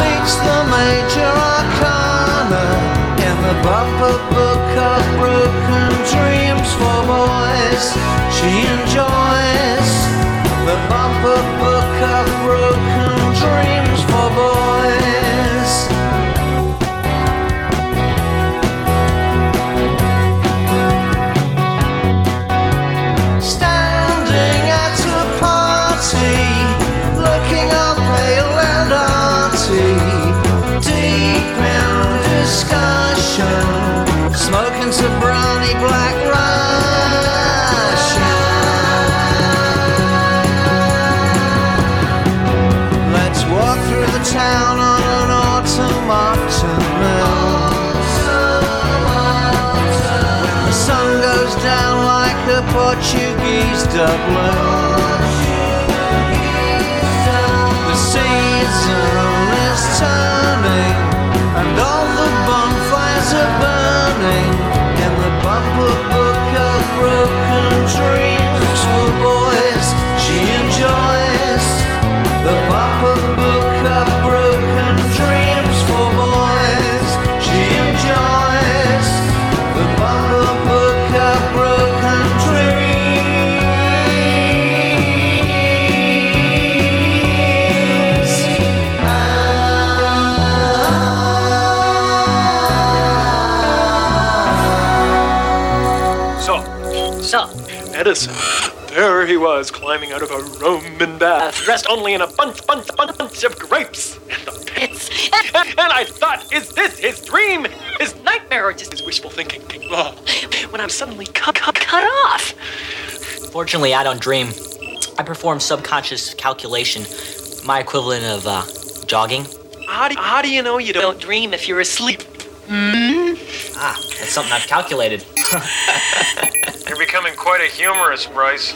meets the major arcana in the bumper book of broken dreams for boys. She enjoys the bumper book of broken dreams for boys. Standing at a party, looking up pale and arty, deep in discussion, smoking to brownie black Russian. Let's walk through the town on an autumn afternoon. The sun goes down like the Portuguese doubloon. The season is turning, and all the bonfires are burning in the bumper book of broken dreams for boys. She enjoys the bumper book of broken dreams for boys. She enjoys the bumper book of broken dreams. So, Edison, there he was, climbing out of a Roman bath, dressed only in a bunch of grapes and the pits. And I thought, is this his dream, his nightmare, or just his wishful thinking? Oh, when I'm suddenly cut off. Fortunately, I don't dream. I perform subconscious calculation, my equivalent of jogging. How do you know you don't dream if you're asleep? Mm-hmm. Ah, that's something I've calculated. You're becoming quite a humorist, Bryce.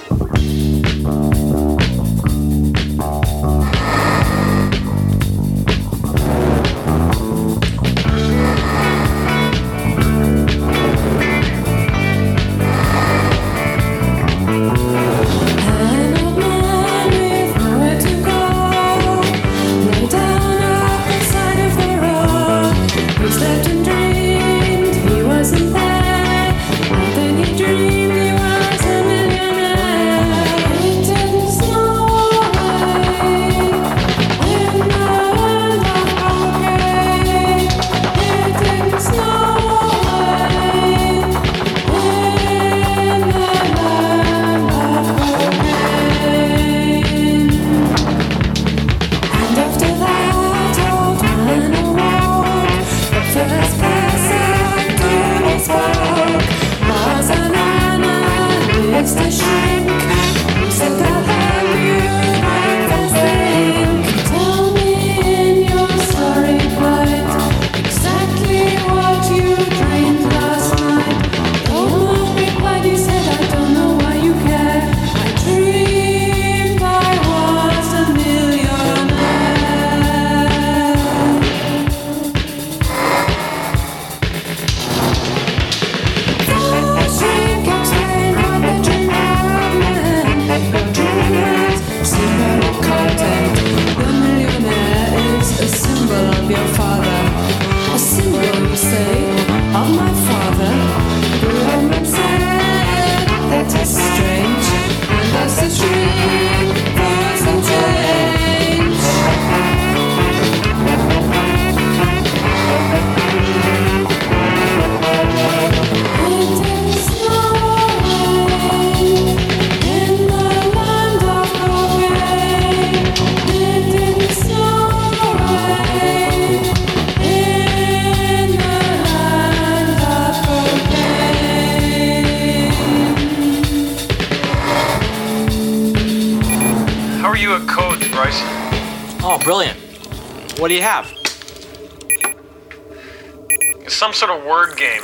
Brilliant. What do you have? It's some sort of word game.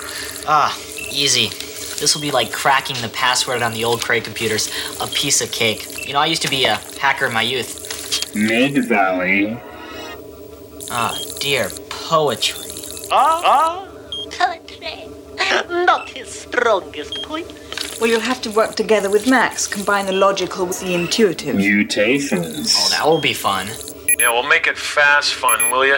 Ah, easy. This will be like cracking the password on the old Cray computers. A piece of cake. You know, I used to be a hacker in my youth. Mid-Valley. Ah, dear. Poetry. Poetry. Not his strongest point. Well, you'll have to work together with Max. Combine the logical with the intuitive. Mutations. Oh, that will be fun. Yeah, we'll make it fast fun, will you?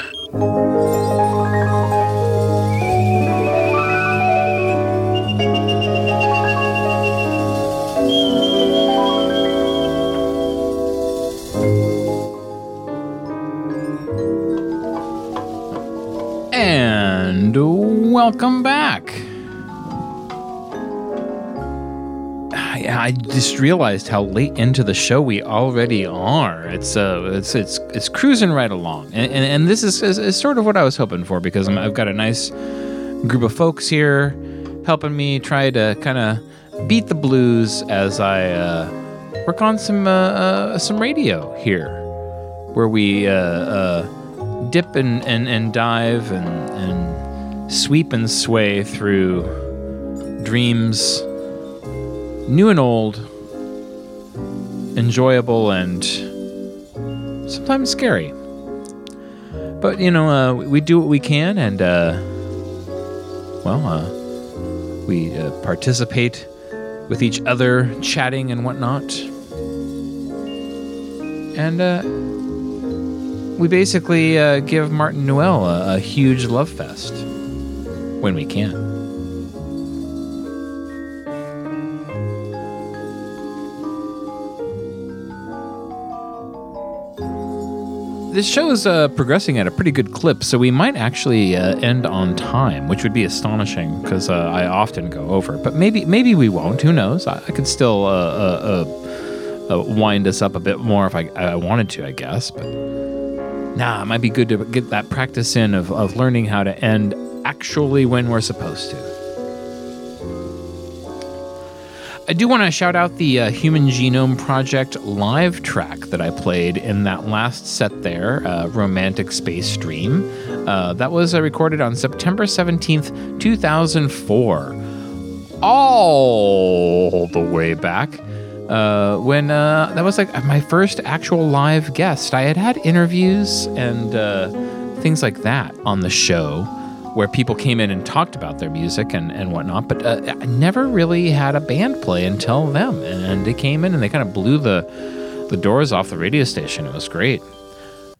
And welcome back. I just realized how late into the show we already are. It's cruising right along, and this is sort of what I was hoping for, because I've got a nice group of folks here helping me try to kind of beat the blues as I work on some radio here, where we dip and dive and sweep and sway through dreams. New and old, enjoyable, and sometimes scary. But, you know, we do what we can, and, we participate with each other, chatting and whatnot. And we basically give Martin Noel a huge love fest when we can. This show is progressing at a pretty good clip, so we might actually end on time, which would be astonishing because I often go over. But maybe we won't. Who knows? I could still wind us up a bit more if I wanted to, I guess. But nah, it might be good to get that practice in of learning how to end actually when we're supposed to. I do want to shout out the Human Genome Project live track that I played in that last set there, Romantic Space Dream. That was recorded on September 17th, 2004. All the way back when that was like my first actual live guest. I had interviews and things like that on the show, where people came in and talked about their music and whatnot, but I never really had a band play until them, and they came in and they kind of blew the doors off the radio station. It was great,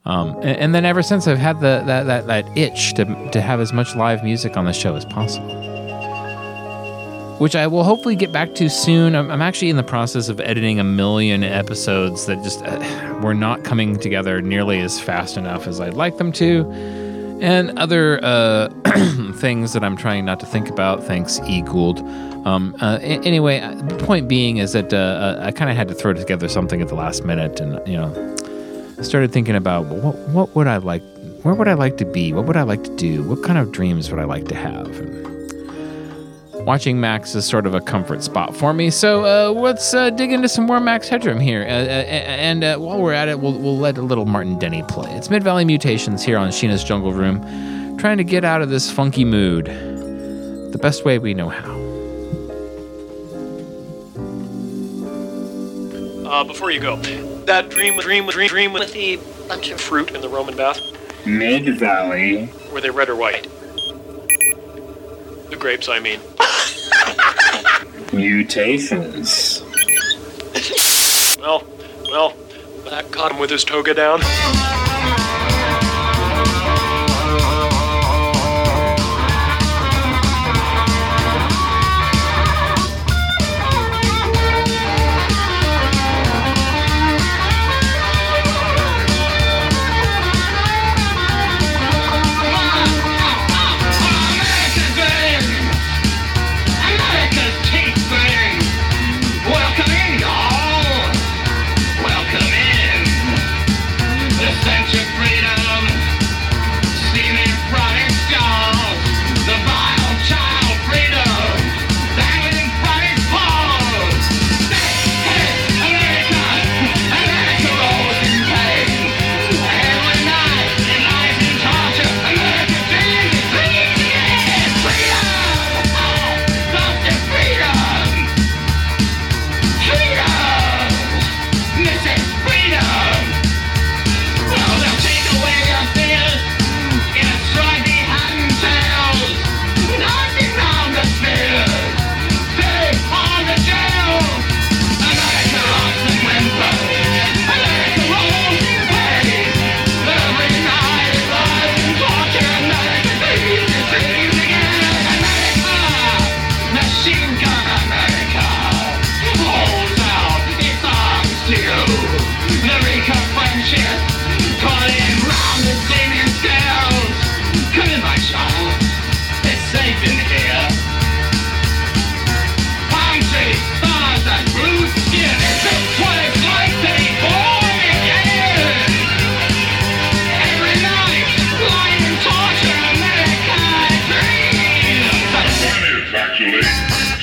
and then ever since I've had that itch to have as much live music on the show as possible, which I will hopefully get back to soon. I'm actually in the process of editing a million episodes that just were not coming together nearly as fast enough as I'd like them to. And other things that I'm trying not to think about. Thanks, E. Gould. Anyway, the point being is that I kind of had to throw together something at the last minute, and you know, started thinking about what would I like, where would I like to be, what would I like to do, what kind of dreams would I like to have. And watching Max is sort of a comfort spot for me. So let's dig into some more Max Headroom here, and while we're at it, we'll let a little Martin Denny play. It's Mid-Valley Mutations here on Sheena's Jungle Room, trying to get out of this funky mood the best way we know how. Before you go, that dream with the bunch of fruit in the Roman bath. Mid-Valley. Were they red or white? The grapes, I mean. Mutations. Well, that caught him with his toga down. Welcome in.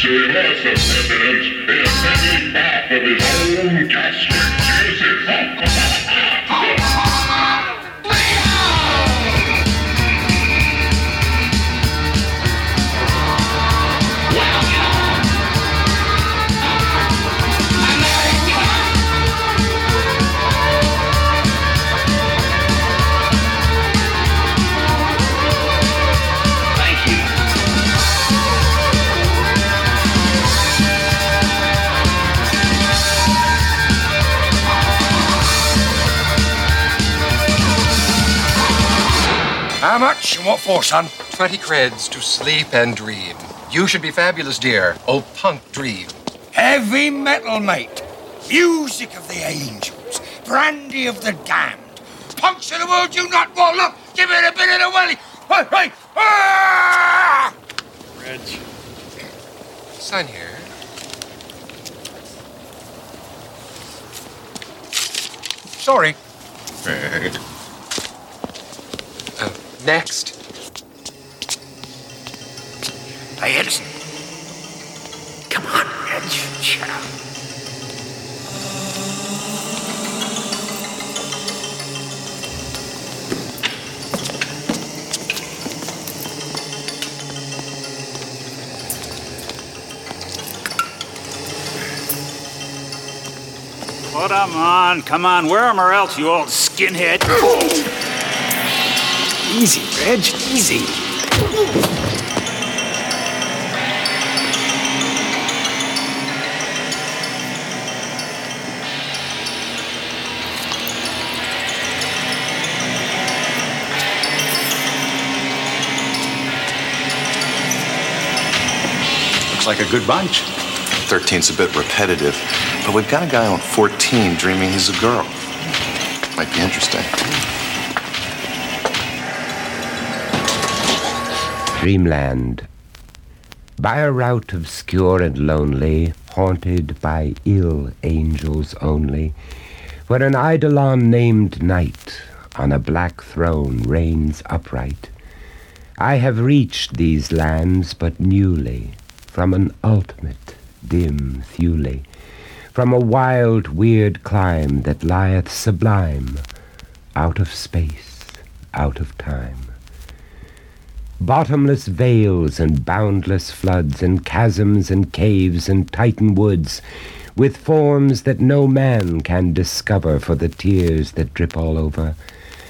Sir was the president in a family bath of his own gastric juices. How much and what for, son? 20 creds to sleep and dream. You should be fabulous, dear. Oh, punk dream. Heavy metal, mate. Music of the angels. Brandy of the damned. Punks of the world do not want love. Give it a bit of the welly. Hey, hey. Ah! Reg. Sign here. Sorry. Red. Next. Hey, Edison. Come on, Edison. Shut up. Put 'em on. Come on, wear 'em or else, you old skinhead. Oh. Easy, Reg, easy. Looks like a good bunch. 13's a bit repetitive, but we've got a guy on 14 dreaming he's a girl. Might be interesting. Dreamland. By a route obscure and lonely, haunted by ill angels only, where an eidolon named Night on a black throne reigns upright, I have reached these lands but newly, from an ultimate dim Thule, from a wild weird clime that lieth sublime, out of space, out of time. Bottomless vales and boundless floods and chasms and caves and titan woods with forms that no man can discover for the tears that drip all over.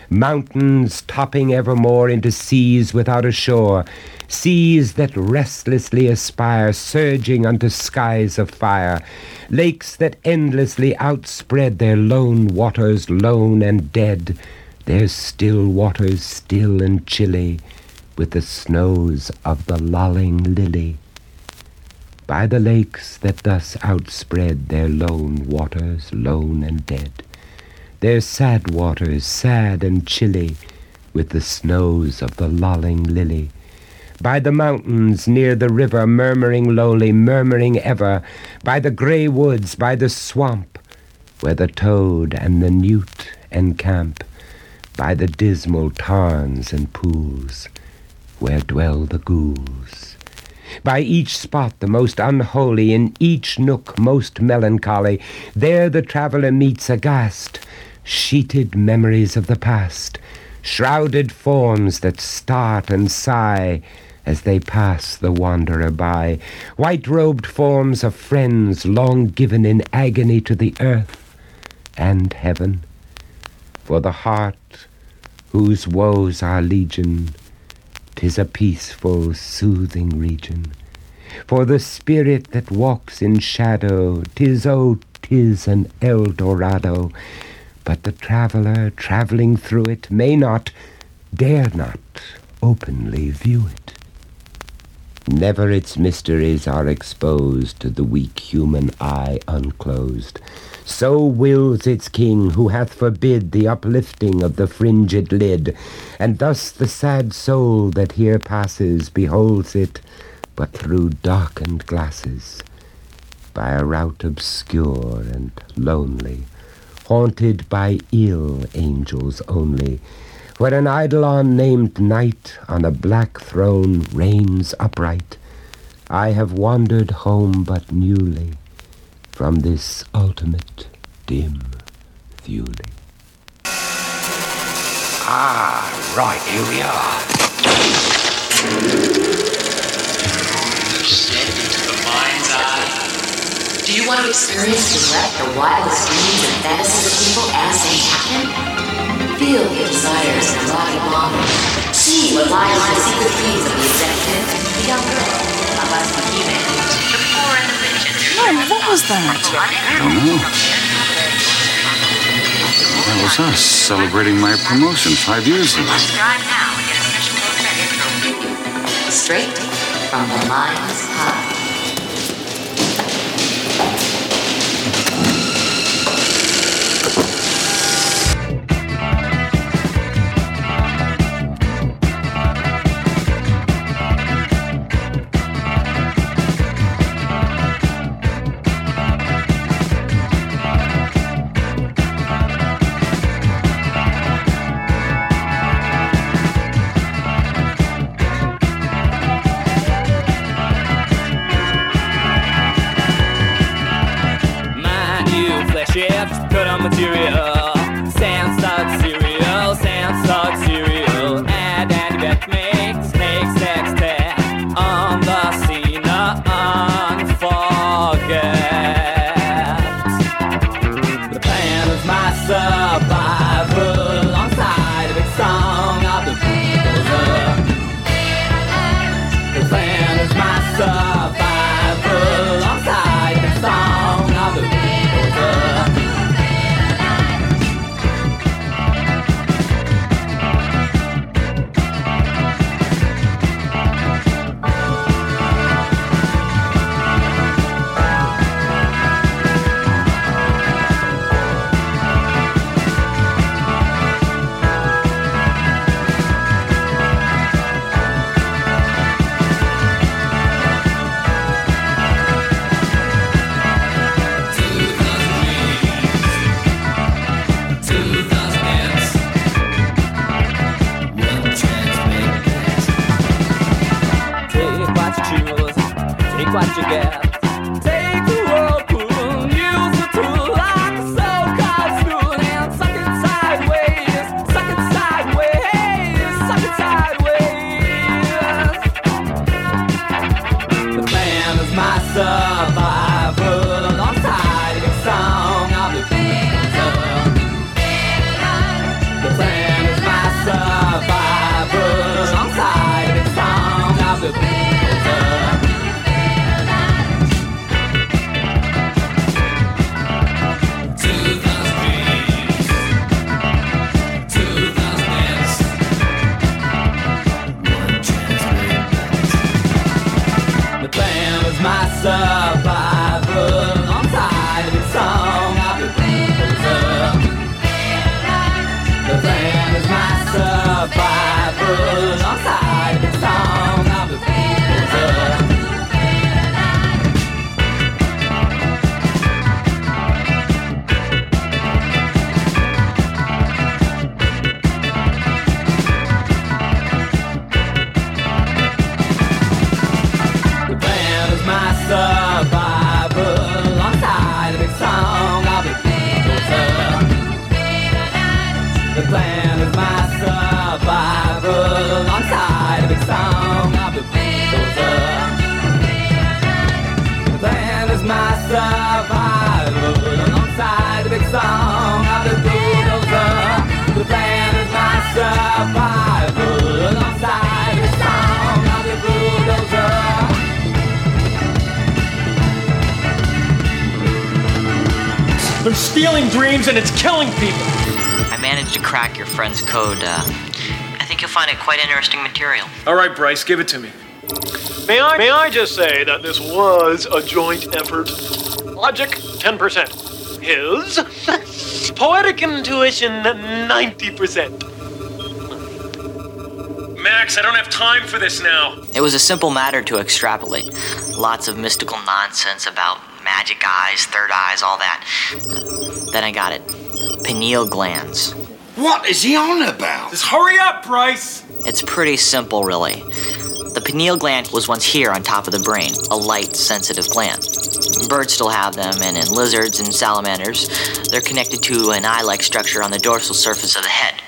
Mountains topping evermore into seas without a shore, seas that restlessly aspire, surging unto skies of fire, lakes that endlessly outspread their lone waters, lone and dead, their still waters still and chilly, with the snows of the lolling lily. By the lakes that thus outspread their lone waters, lone and dead, their sad waters, sad and chilly, with the snows of the lolling lily. By the mountains near the river, murmuring lowly, murmuring ever, by the grey woods, by the swamp, where the toad and the newt encamp, by the dismal tarns and pools, where dwell the ghouls. By each spot the most unholy, in each nook most melancholy, there the traveller meets aghast sheeted memories of the past, shrouded forms that start and sigh as they pass the wanderer by, white-robed forms of friends long given in agony to the earth and heaven. For the heart, whose woes are legion, 'tis a peaceful, soothing region. For the spirit that walks in shadow, 'tis, oh, 'tis an El Dorado. But the traveller, travelling through it, may not, dare not, openly view it. Never its mysteries are exposed to the weak human eye unclosed. So wills its king, who hath forbid the uplifting of the fringed lid, and thus the sad soul that here passes beholds it but through darkened glasses, by a route obscure and lonely, haunted by ill angels only, where an eidolon named Night on a black throne reigns upright, I have wandered home but newly from this ultimate dim fueling. Ah, right, here we are. Step into the mind's eye. Do you want to experience and let the wildest dreams and fantasies of people as they happen? Feel your desires and body model. See what lies in the secret dreams of the executive, the young girl, of us the human, the poor and the rich and the... what was that? I don't know. That was us celebrating my promotion 5 years ago. Straight from the mind's eye. They're stealing dreams and it's killing people. I managed to crack your friend's code. I think you'll find it quite interesting material. All right, Bryce, give it to me. May I just say that this was a joint effort? Logic, 10%. His poetic intuition, 90%. Max, I don't have time for this now. It was a simple matter to extrapolate. Lots of mystical nonsense about magic eyes, third eyes, all that. Then I got it. Pineal glands. What is he on about? Just hurry up, Bryce! It's pretty simple, really. The pineal gland was once here on top of the brain, a light-sensitive gland. Birds still have them, and in lizards and salamanders, they're connected to an eye-like structure on the dorsal surface of the head.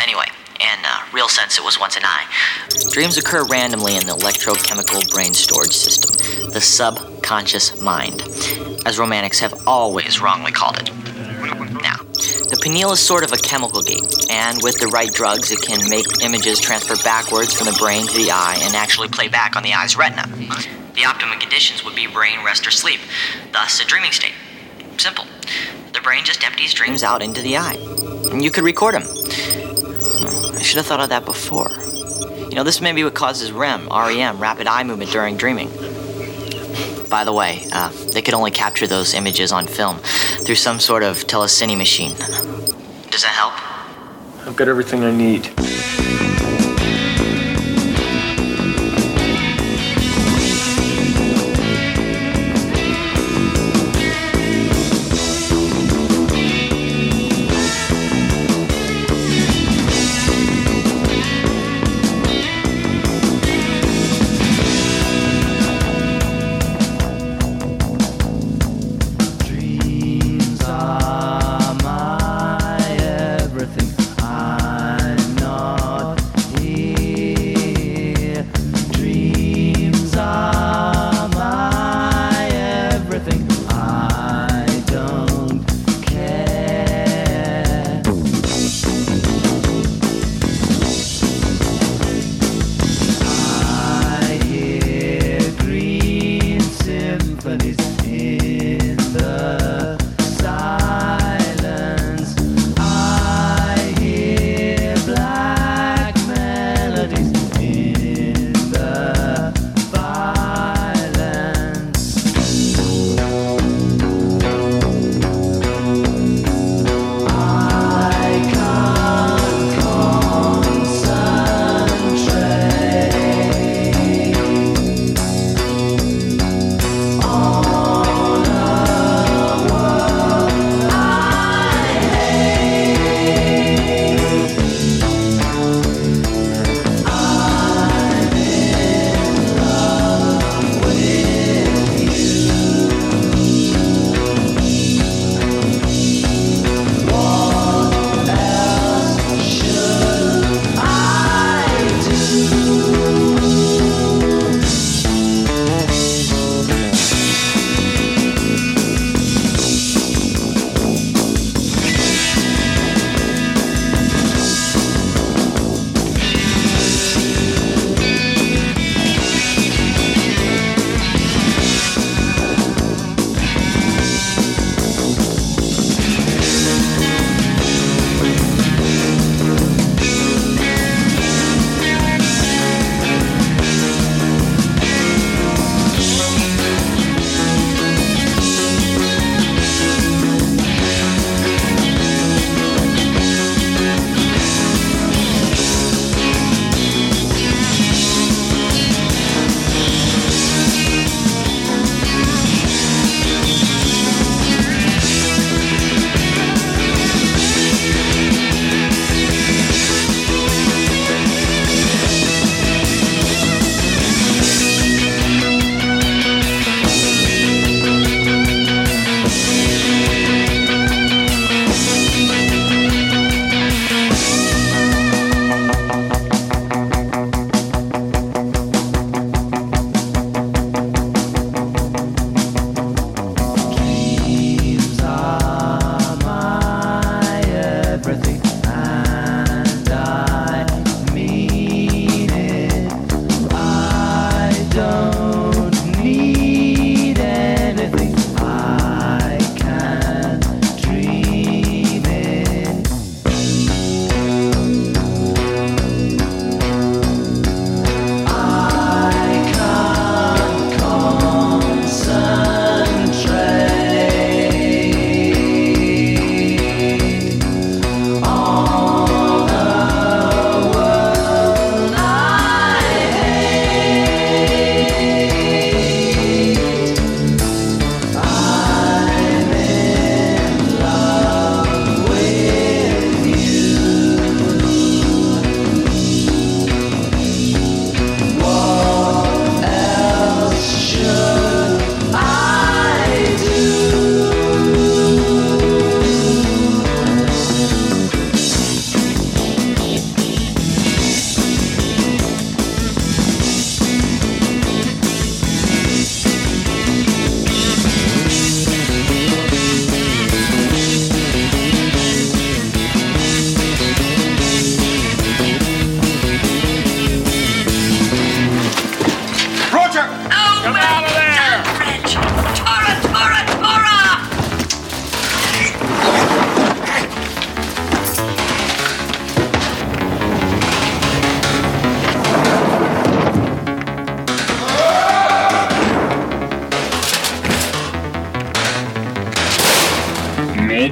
Anyway, in a real sense, it was once an eye. Dreams occur randomly in the electrochemical brain storage system, the subconscious mind, as romantics have always wrongly called it. Now, the pineal is sort of a chemical gate, and with the right drugs, it can make images transfer backwards from the brain to the eye and actually play back on the eye's retina. The optimum conditions would be brain rest or sleep, thus a dreaming state. Simple. The brain just empties dreams out into the eye. You could record them. I should have thought of that before. You know, this may be what causes REM, rapid eye movement during dreaming. By the way, they could only capture those images on film through some sort of telecine machine. Does that help? I've got everything I need. Everything I know.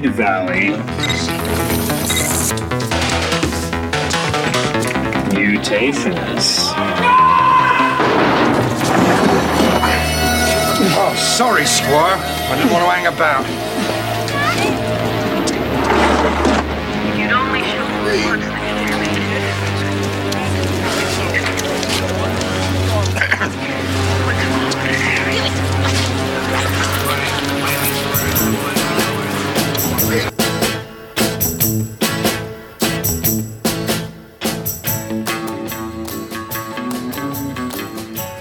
Mid-Valley Mutations. Oh, sorry, Squire. I didn't want to hang about. You'd only shoot once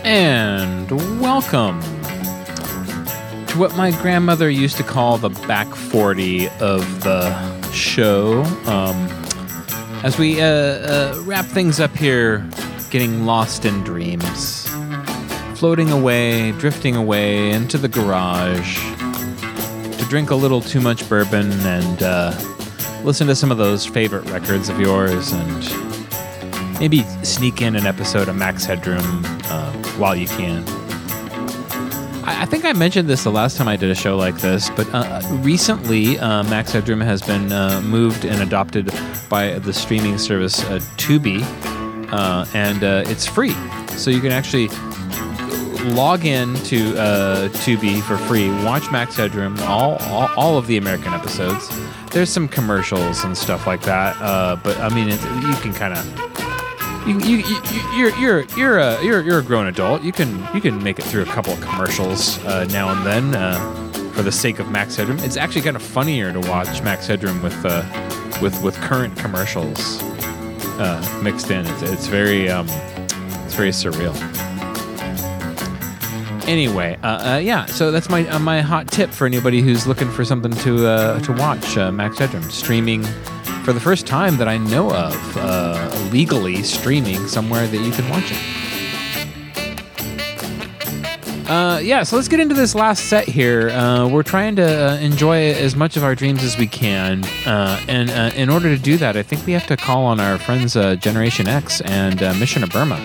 and welcome to what my grandmother used to call the back 40 of the show. As we wrap things up here, getting lost in dreams, floating away, drifting away into the garage to drink a little too much bourbon and listen to some of those favorite records of yours and maybe sneak in an episode of Max Headroom while you can. I think I mentioned this the last time I did a show like this, but recently Max Headroom has been moved and adopted by the streaming service Tubi, and it's free. So you can actually log in to Tubi for free, watch Max Headroom, all of the American episodes. There's some commercials and stuff like that, but I mean, you can kind of... You're a grown adult. You can make it through a couple of commercials now and then for the sake of Max Headroom. It's actually kind of funnier to watch Max Headroom with current commercials mixed in. It's very surreal. Anyway, yeah. So that's my hot tip for anybody who's looking for something to watch. Max Headroom streaming. For the first time that I know of, legally streaming somewhere that you can watch it. Yeah, so let's get into this last set here. We're trying to enjoy as much of our dreams as we can, and in order to do that, I think we have to call on our friends Generation X and Mission of Burma.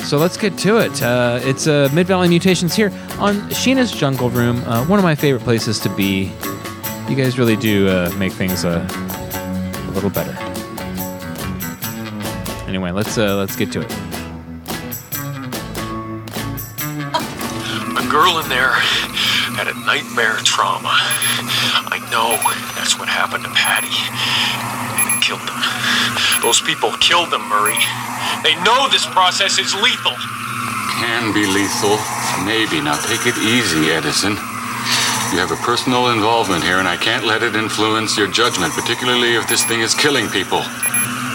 So let's get to it. It's Mid-Valley Mutations here on Sheena's Jungle Room, one of my favorite places to be. You guys really do make things a little better. Anyway, let's get to it. A girl in there had a nightmare trauma. I know that's what happened to Patty. They killed them. Those people killed them, Murray. They know this process is lethal. Can be lethal, maybe. Now take it easy, Edison. You have a personal involvement here, and I can't let it influence your judgment, particularly if this thing is killing people.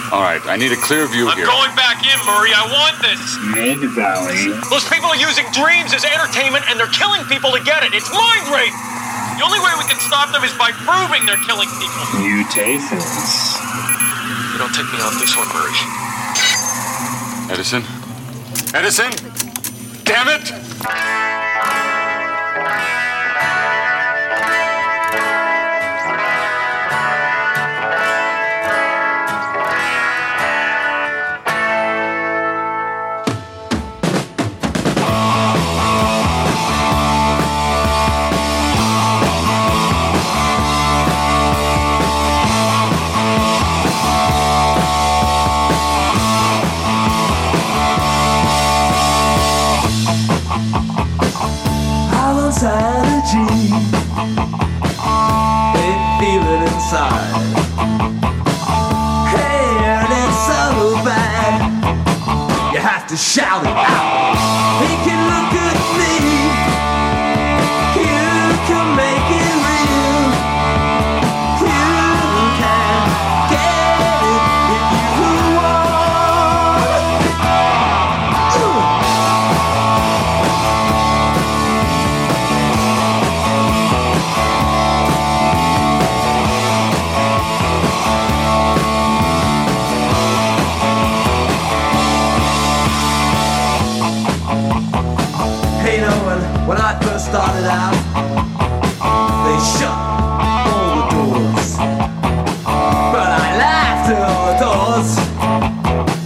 All right, I need a clear view here. I'm going back in, Murray. I want this. Mid-Valley. Those people are using dreams as entertainment, and they're killing people to get it. It's mind rape. The only way we can stop them is by proving they're killing people. Mutations. You don't take me off this one, Murray. Edison? Edison? Damn it! To shout it out. He can look at me. You can make it real. You can get it if you started out, they shut all the doors, but I laughed at all the doors,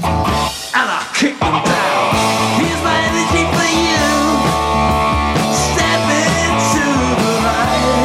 and I kicked them down. Here's my energy for you, step into the light.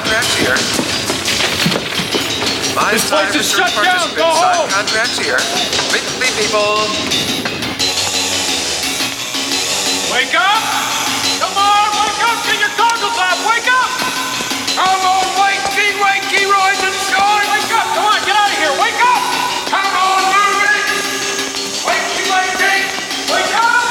contracts here. Minds this place is shut down. Go home. Contracts here. Meet people. Wake up! Come on, wake up! Get your goggles off! Wake up! Come on, wake, Keroids and Sean! Wake up! Come on, get out of here! Wake up! Come on, move it! Wake, you lady! Wake up!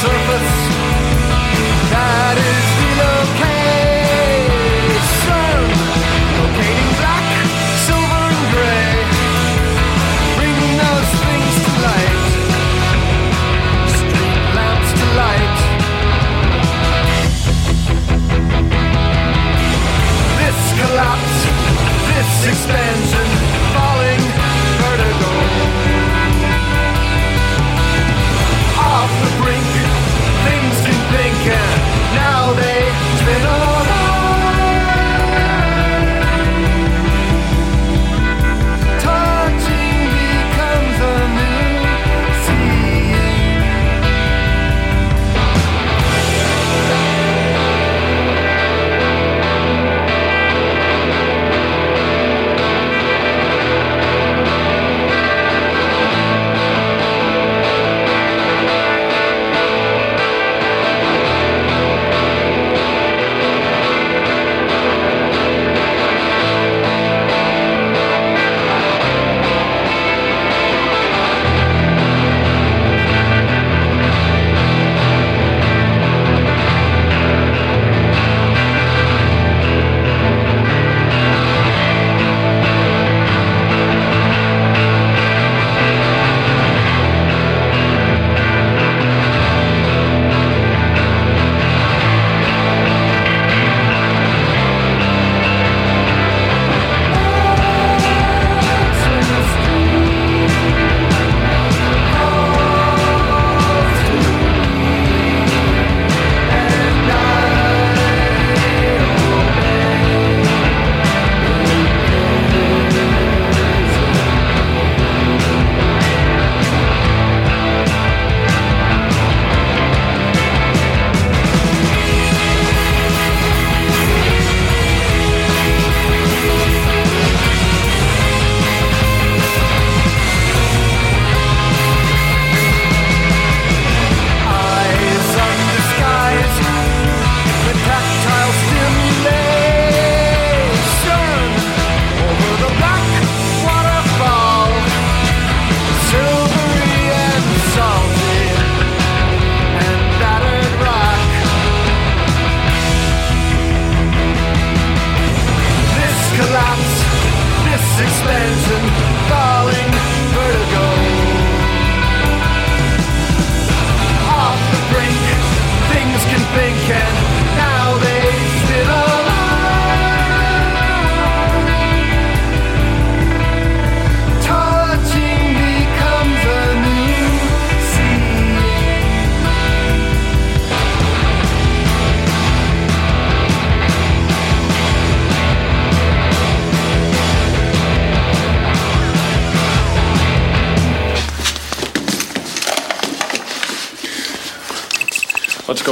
Surface that is relocation, locating black, silver and grey, bringing those things to light, street lamps to light. This collapse, this expansion, falling vertigo, off the brink. Things you think, and now they spin around. Touching becomes a new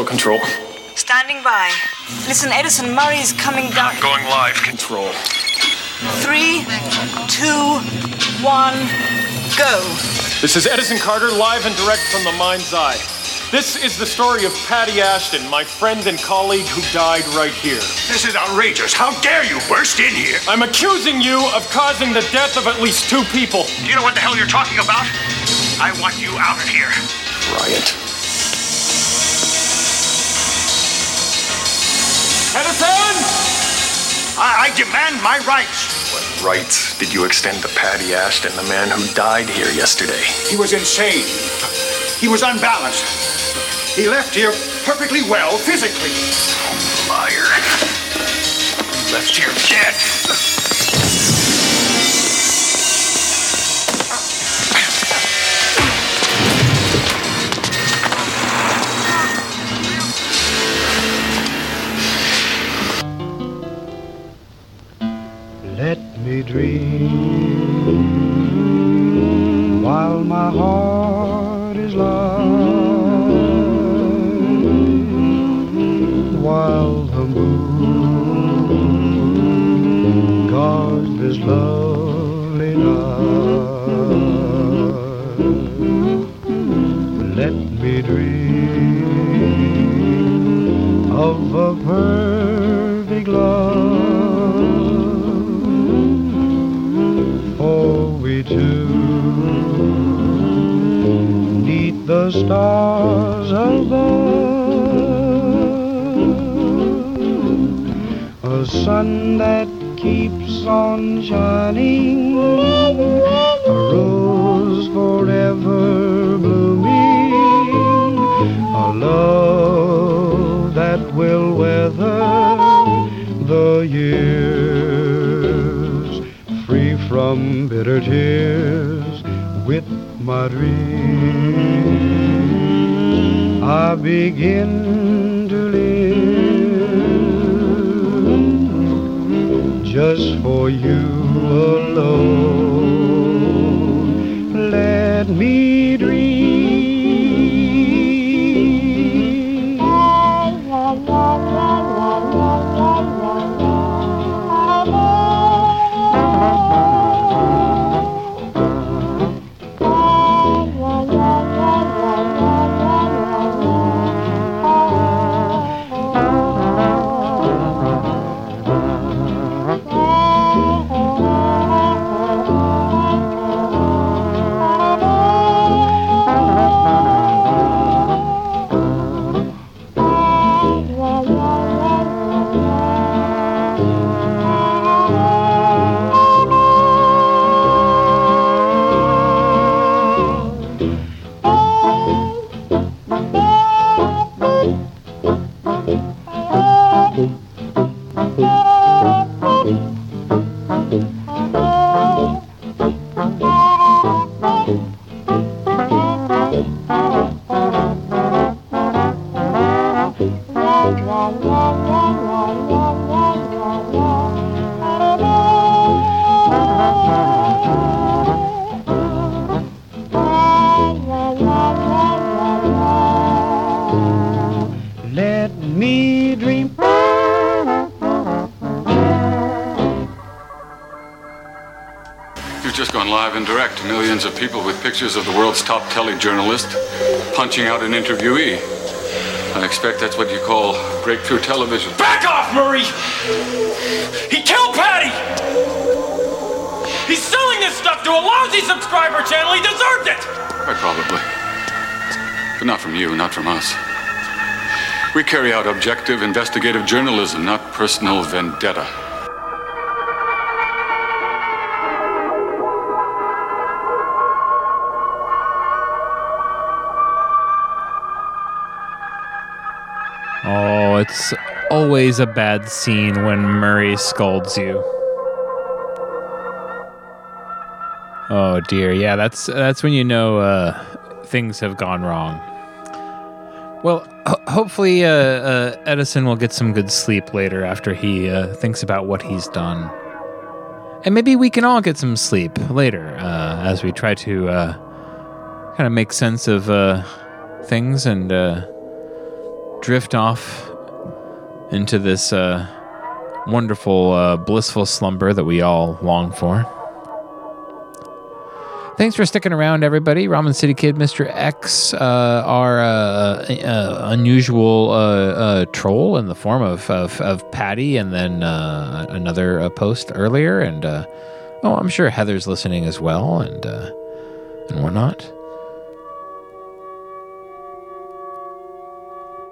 Control. Standing by. Listen, Edison Murray's coming down. I'm going live. Control. 3, 2, 1, go. This is Edison Carter, live and direct from the Mind's Eye. This is the story of Patty Ashton, my friend and colleague who died right here. This is outrageous. How dare you burst in here? I'm accusing you of causing the death of at least 2 people. Do you know what the hell you're talking about? I want you out of here. Riot. Edison! I demand my rights. What rights did you extend to Patty Ashton, the man who died here yesterday? He was insane. He was unbalanced. He left here perfectly well physically. Liar. He left here dead. of a perfect love. For we two, 'neath the stars above, a sun that keeps on shining, a rose forever blooming, a love that will weather the years, free from bitter tears. With my dreams, I begin to live. Just for you alone, let me dream. Millions of people with pictures of the world's top telejournalist punching out an interviewee. I expect that's what you call breakthrough television. Back off, Murray! He killed Patty! He's selling this stuff to a lousy subscriber channel. He deserved it! Quite probably. But not from you, not from us. We carry out objective, investigative journalism, not personal vendetta. Oh, it's always a bad scene when Murray scolds you. Oh dear, yeah, that's when you know things have gone wrong. Well, hopefully Edison will get some good sleep later after he thinks about what he's done. And maybe we can all get some sleep later as we try to kind of make sense of things and... drift off into this wonderful, blissful slumber that we all long for. Thanks for sticking around, everybody. Ramen City Kid, Mr. X, our unusual troll in the form of Patty, and then another post earlier. And I'm sure Heather's listening as well, and whatnot.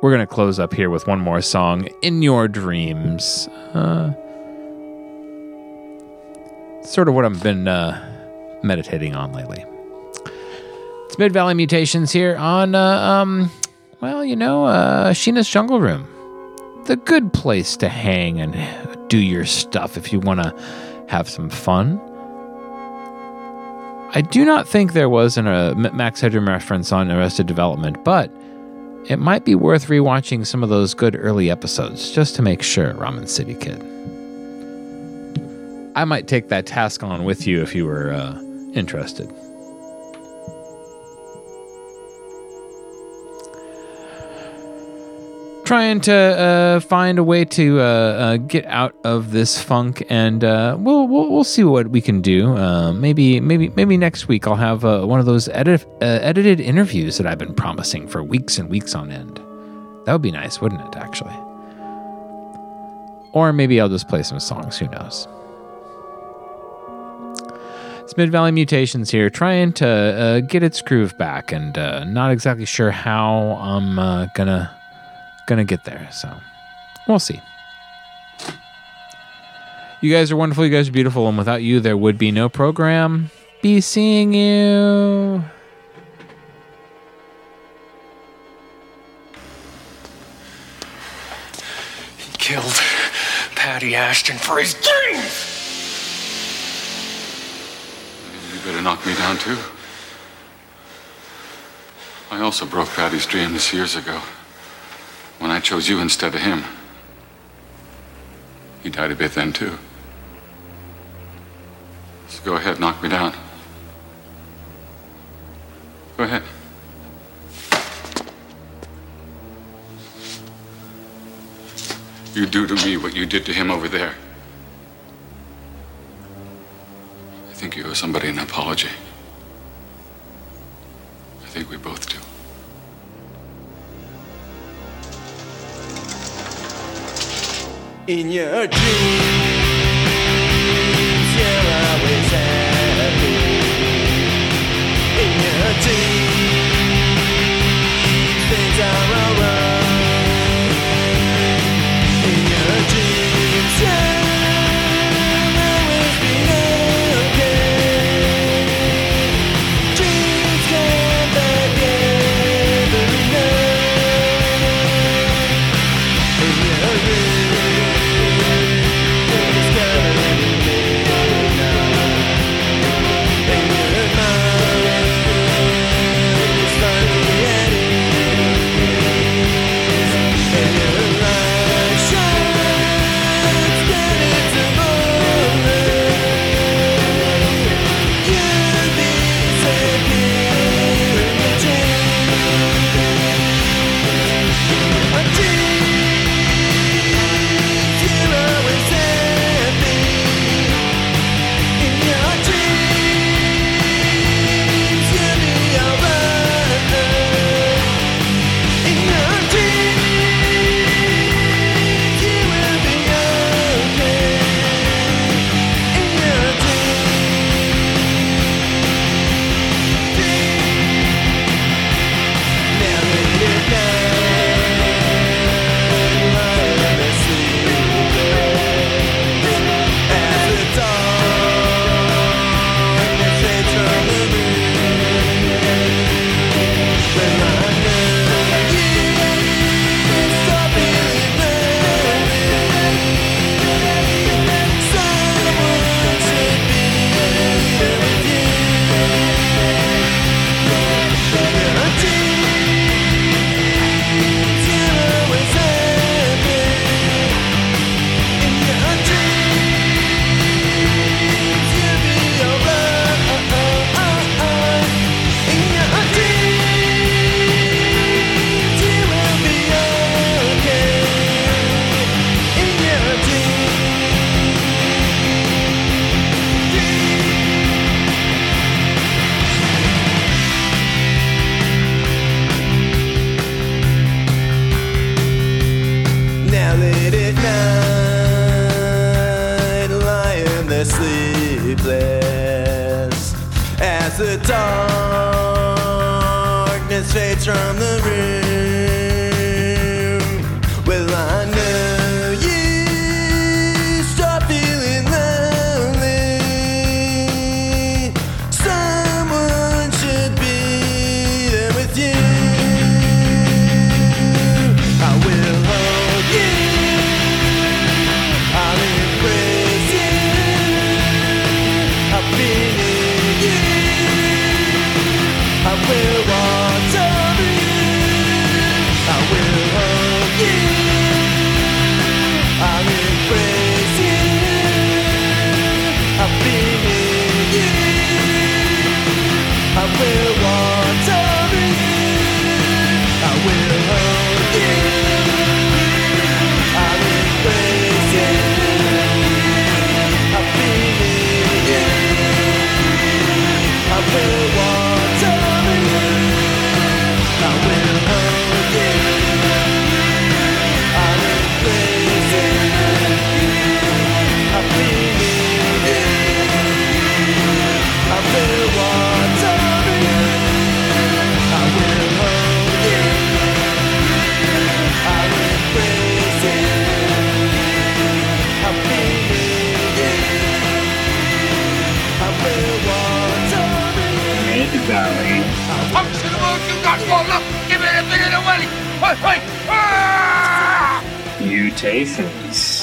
We're going to close up here with one more song, In Your Dreams. Sort of what I've been meditating on lately. It's Mid-Valley Mutations here on, Sheena's Jungle Room. The good place to hang and do your stuff if you want to have some fun. I do not think there was a Max Headroom reference on Arrested Development, but... it might be worth rewatching some of those good early episodes just to make sure, Ramen City Kid. I might take that task on with you if you were interested. Trying to find a way to get out of this funk, and we'll see what we can do. Maybe next week I'll have one of those edited interviews that I've been promising for weeks and weeks on end. That would be nice, wouldn't it? Actually. Or maybe I'll just play some songs. Who knows? It's Mid-Valley Mutations here, trying to get its groove back, and not exactly sure how I'm gonna get there. So we'll see. You guys are wonderful. You guys are beautiful. And without you, there would be no program. Be seeing you. He killed Patty Ashton for his dreams. You better knock me down, too. I also broke Patty's dreams years ago when I chose you instead of him. He died a bit then, too. So go ahead, knock me down. Go ahead. You do to me what you did to him over there. I think you owe somebody an apology. I think we both do. In your dreams, you're always happy. In your dreams, things are alright. In your dreams, you'll always be okay. Dreams come back every night. In your dreams. I will walk over you. Hold up! Give me that thing away! Wait! Mutations.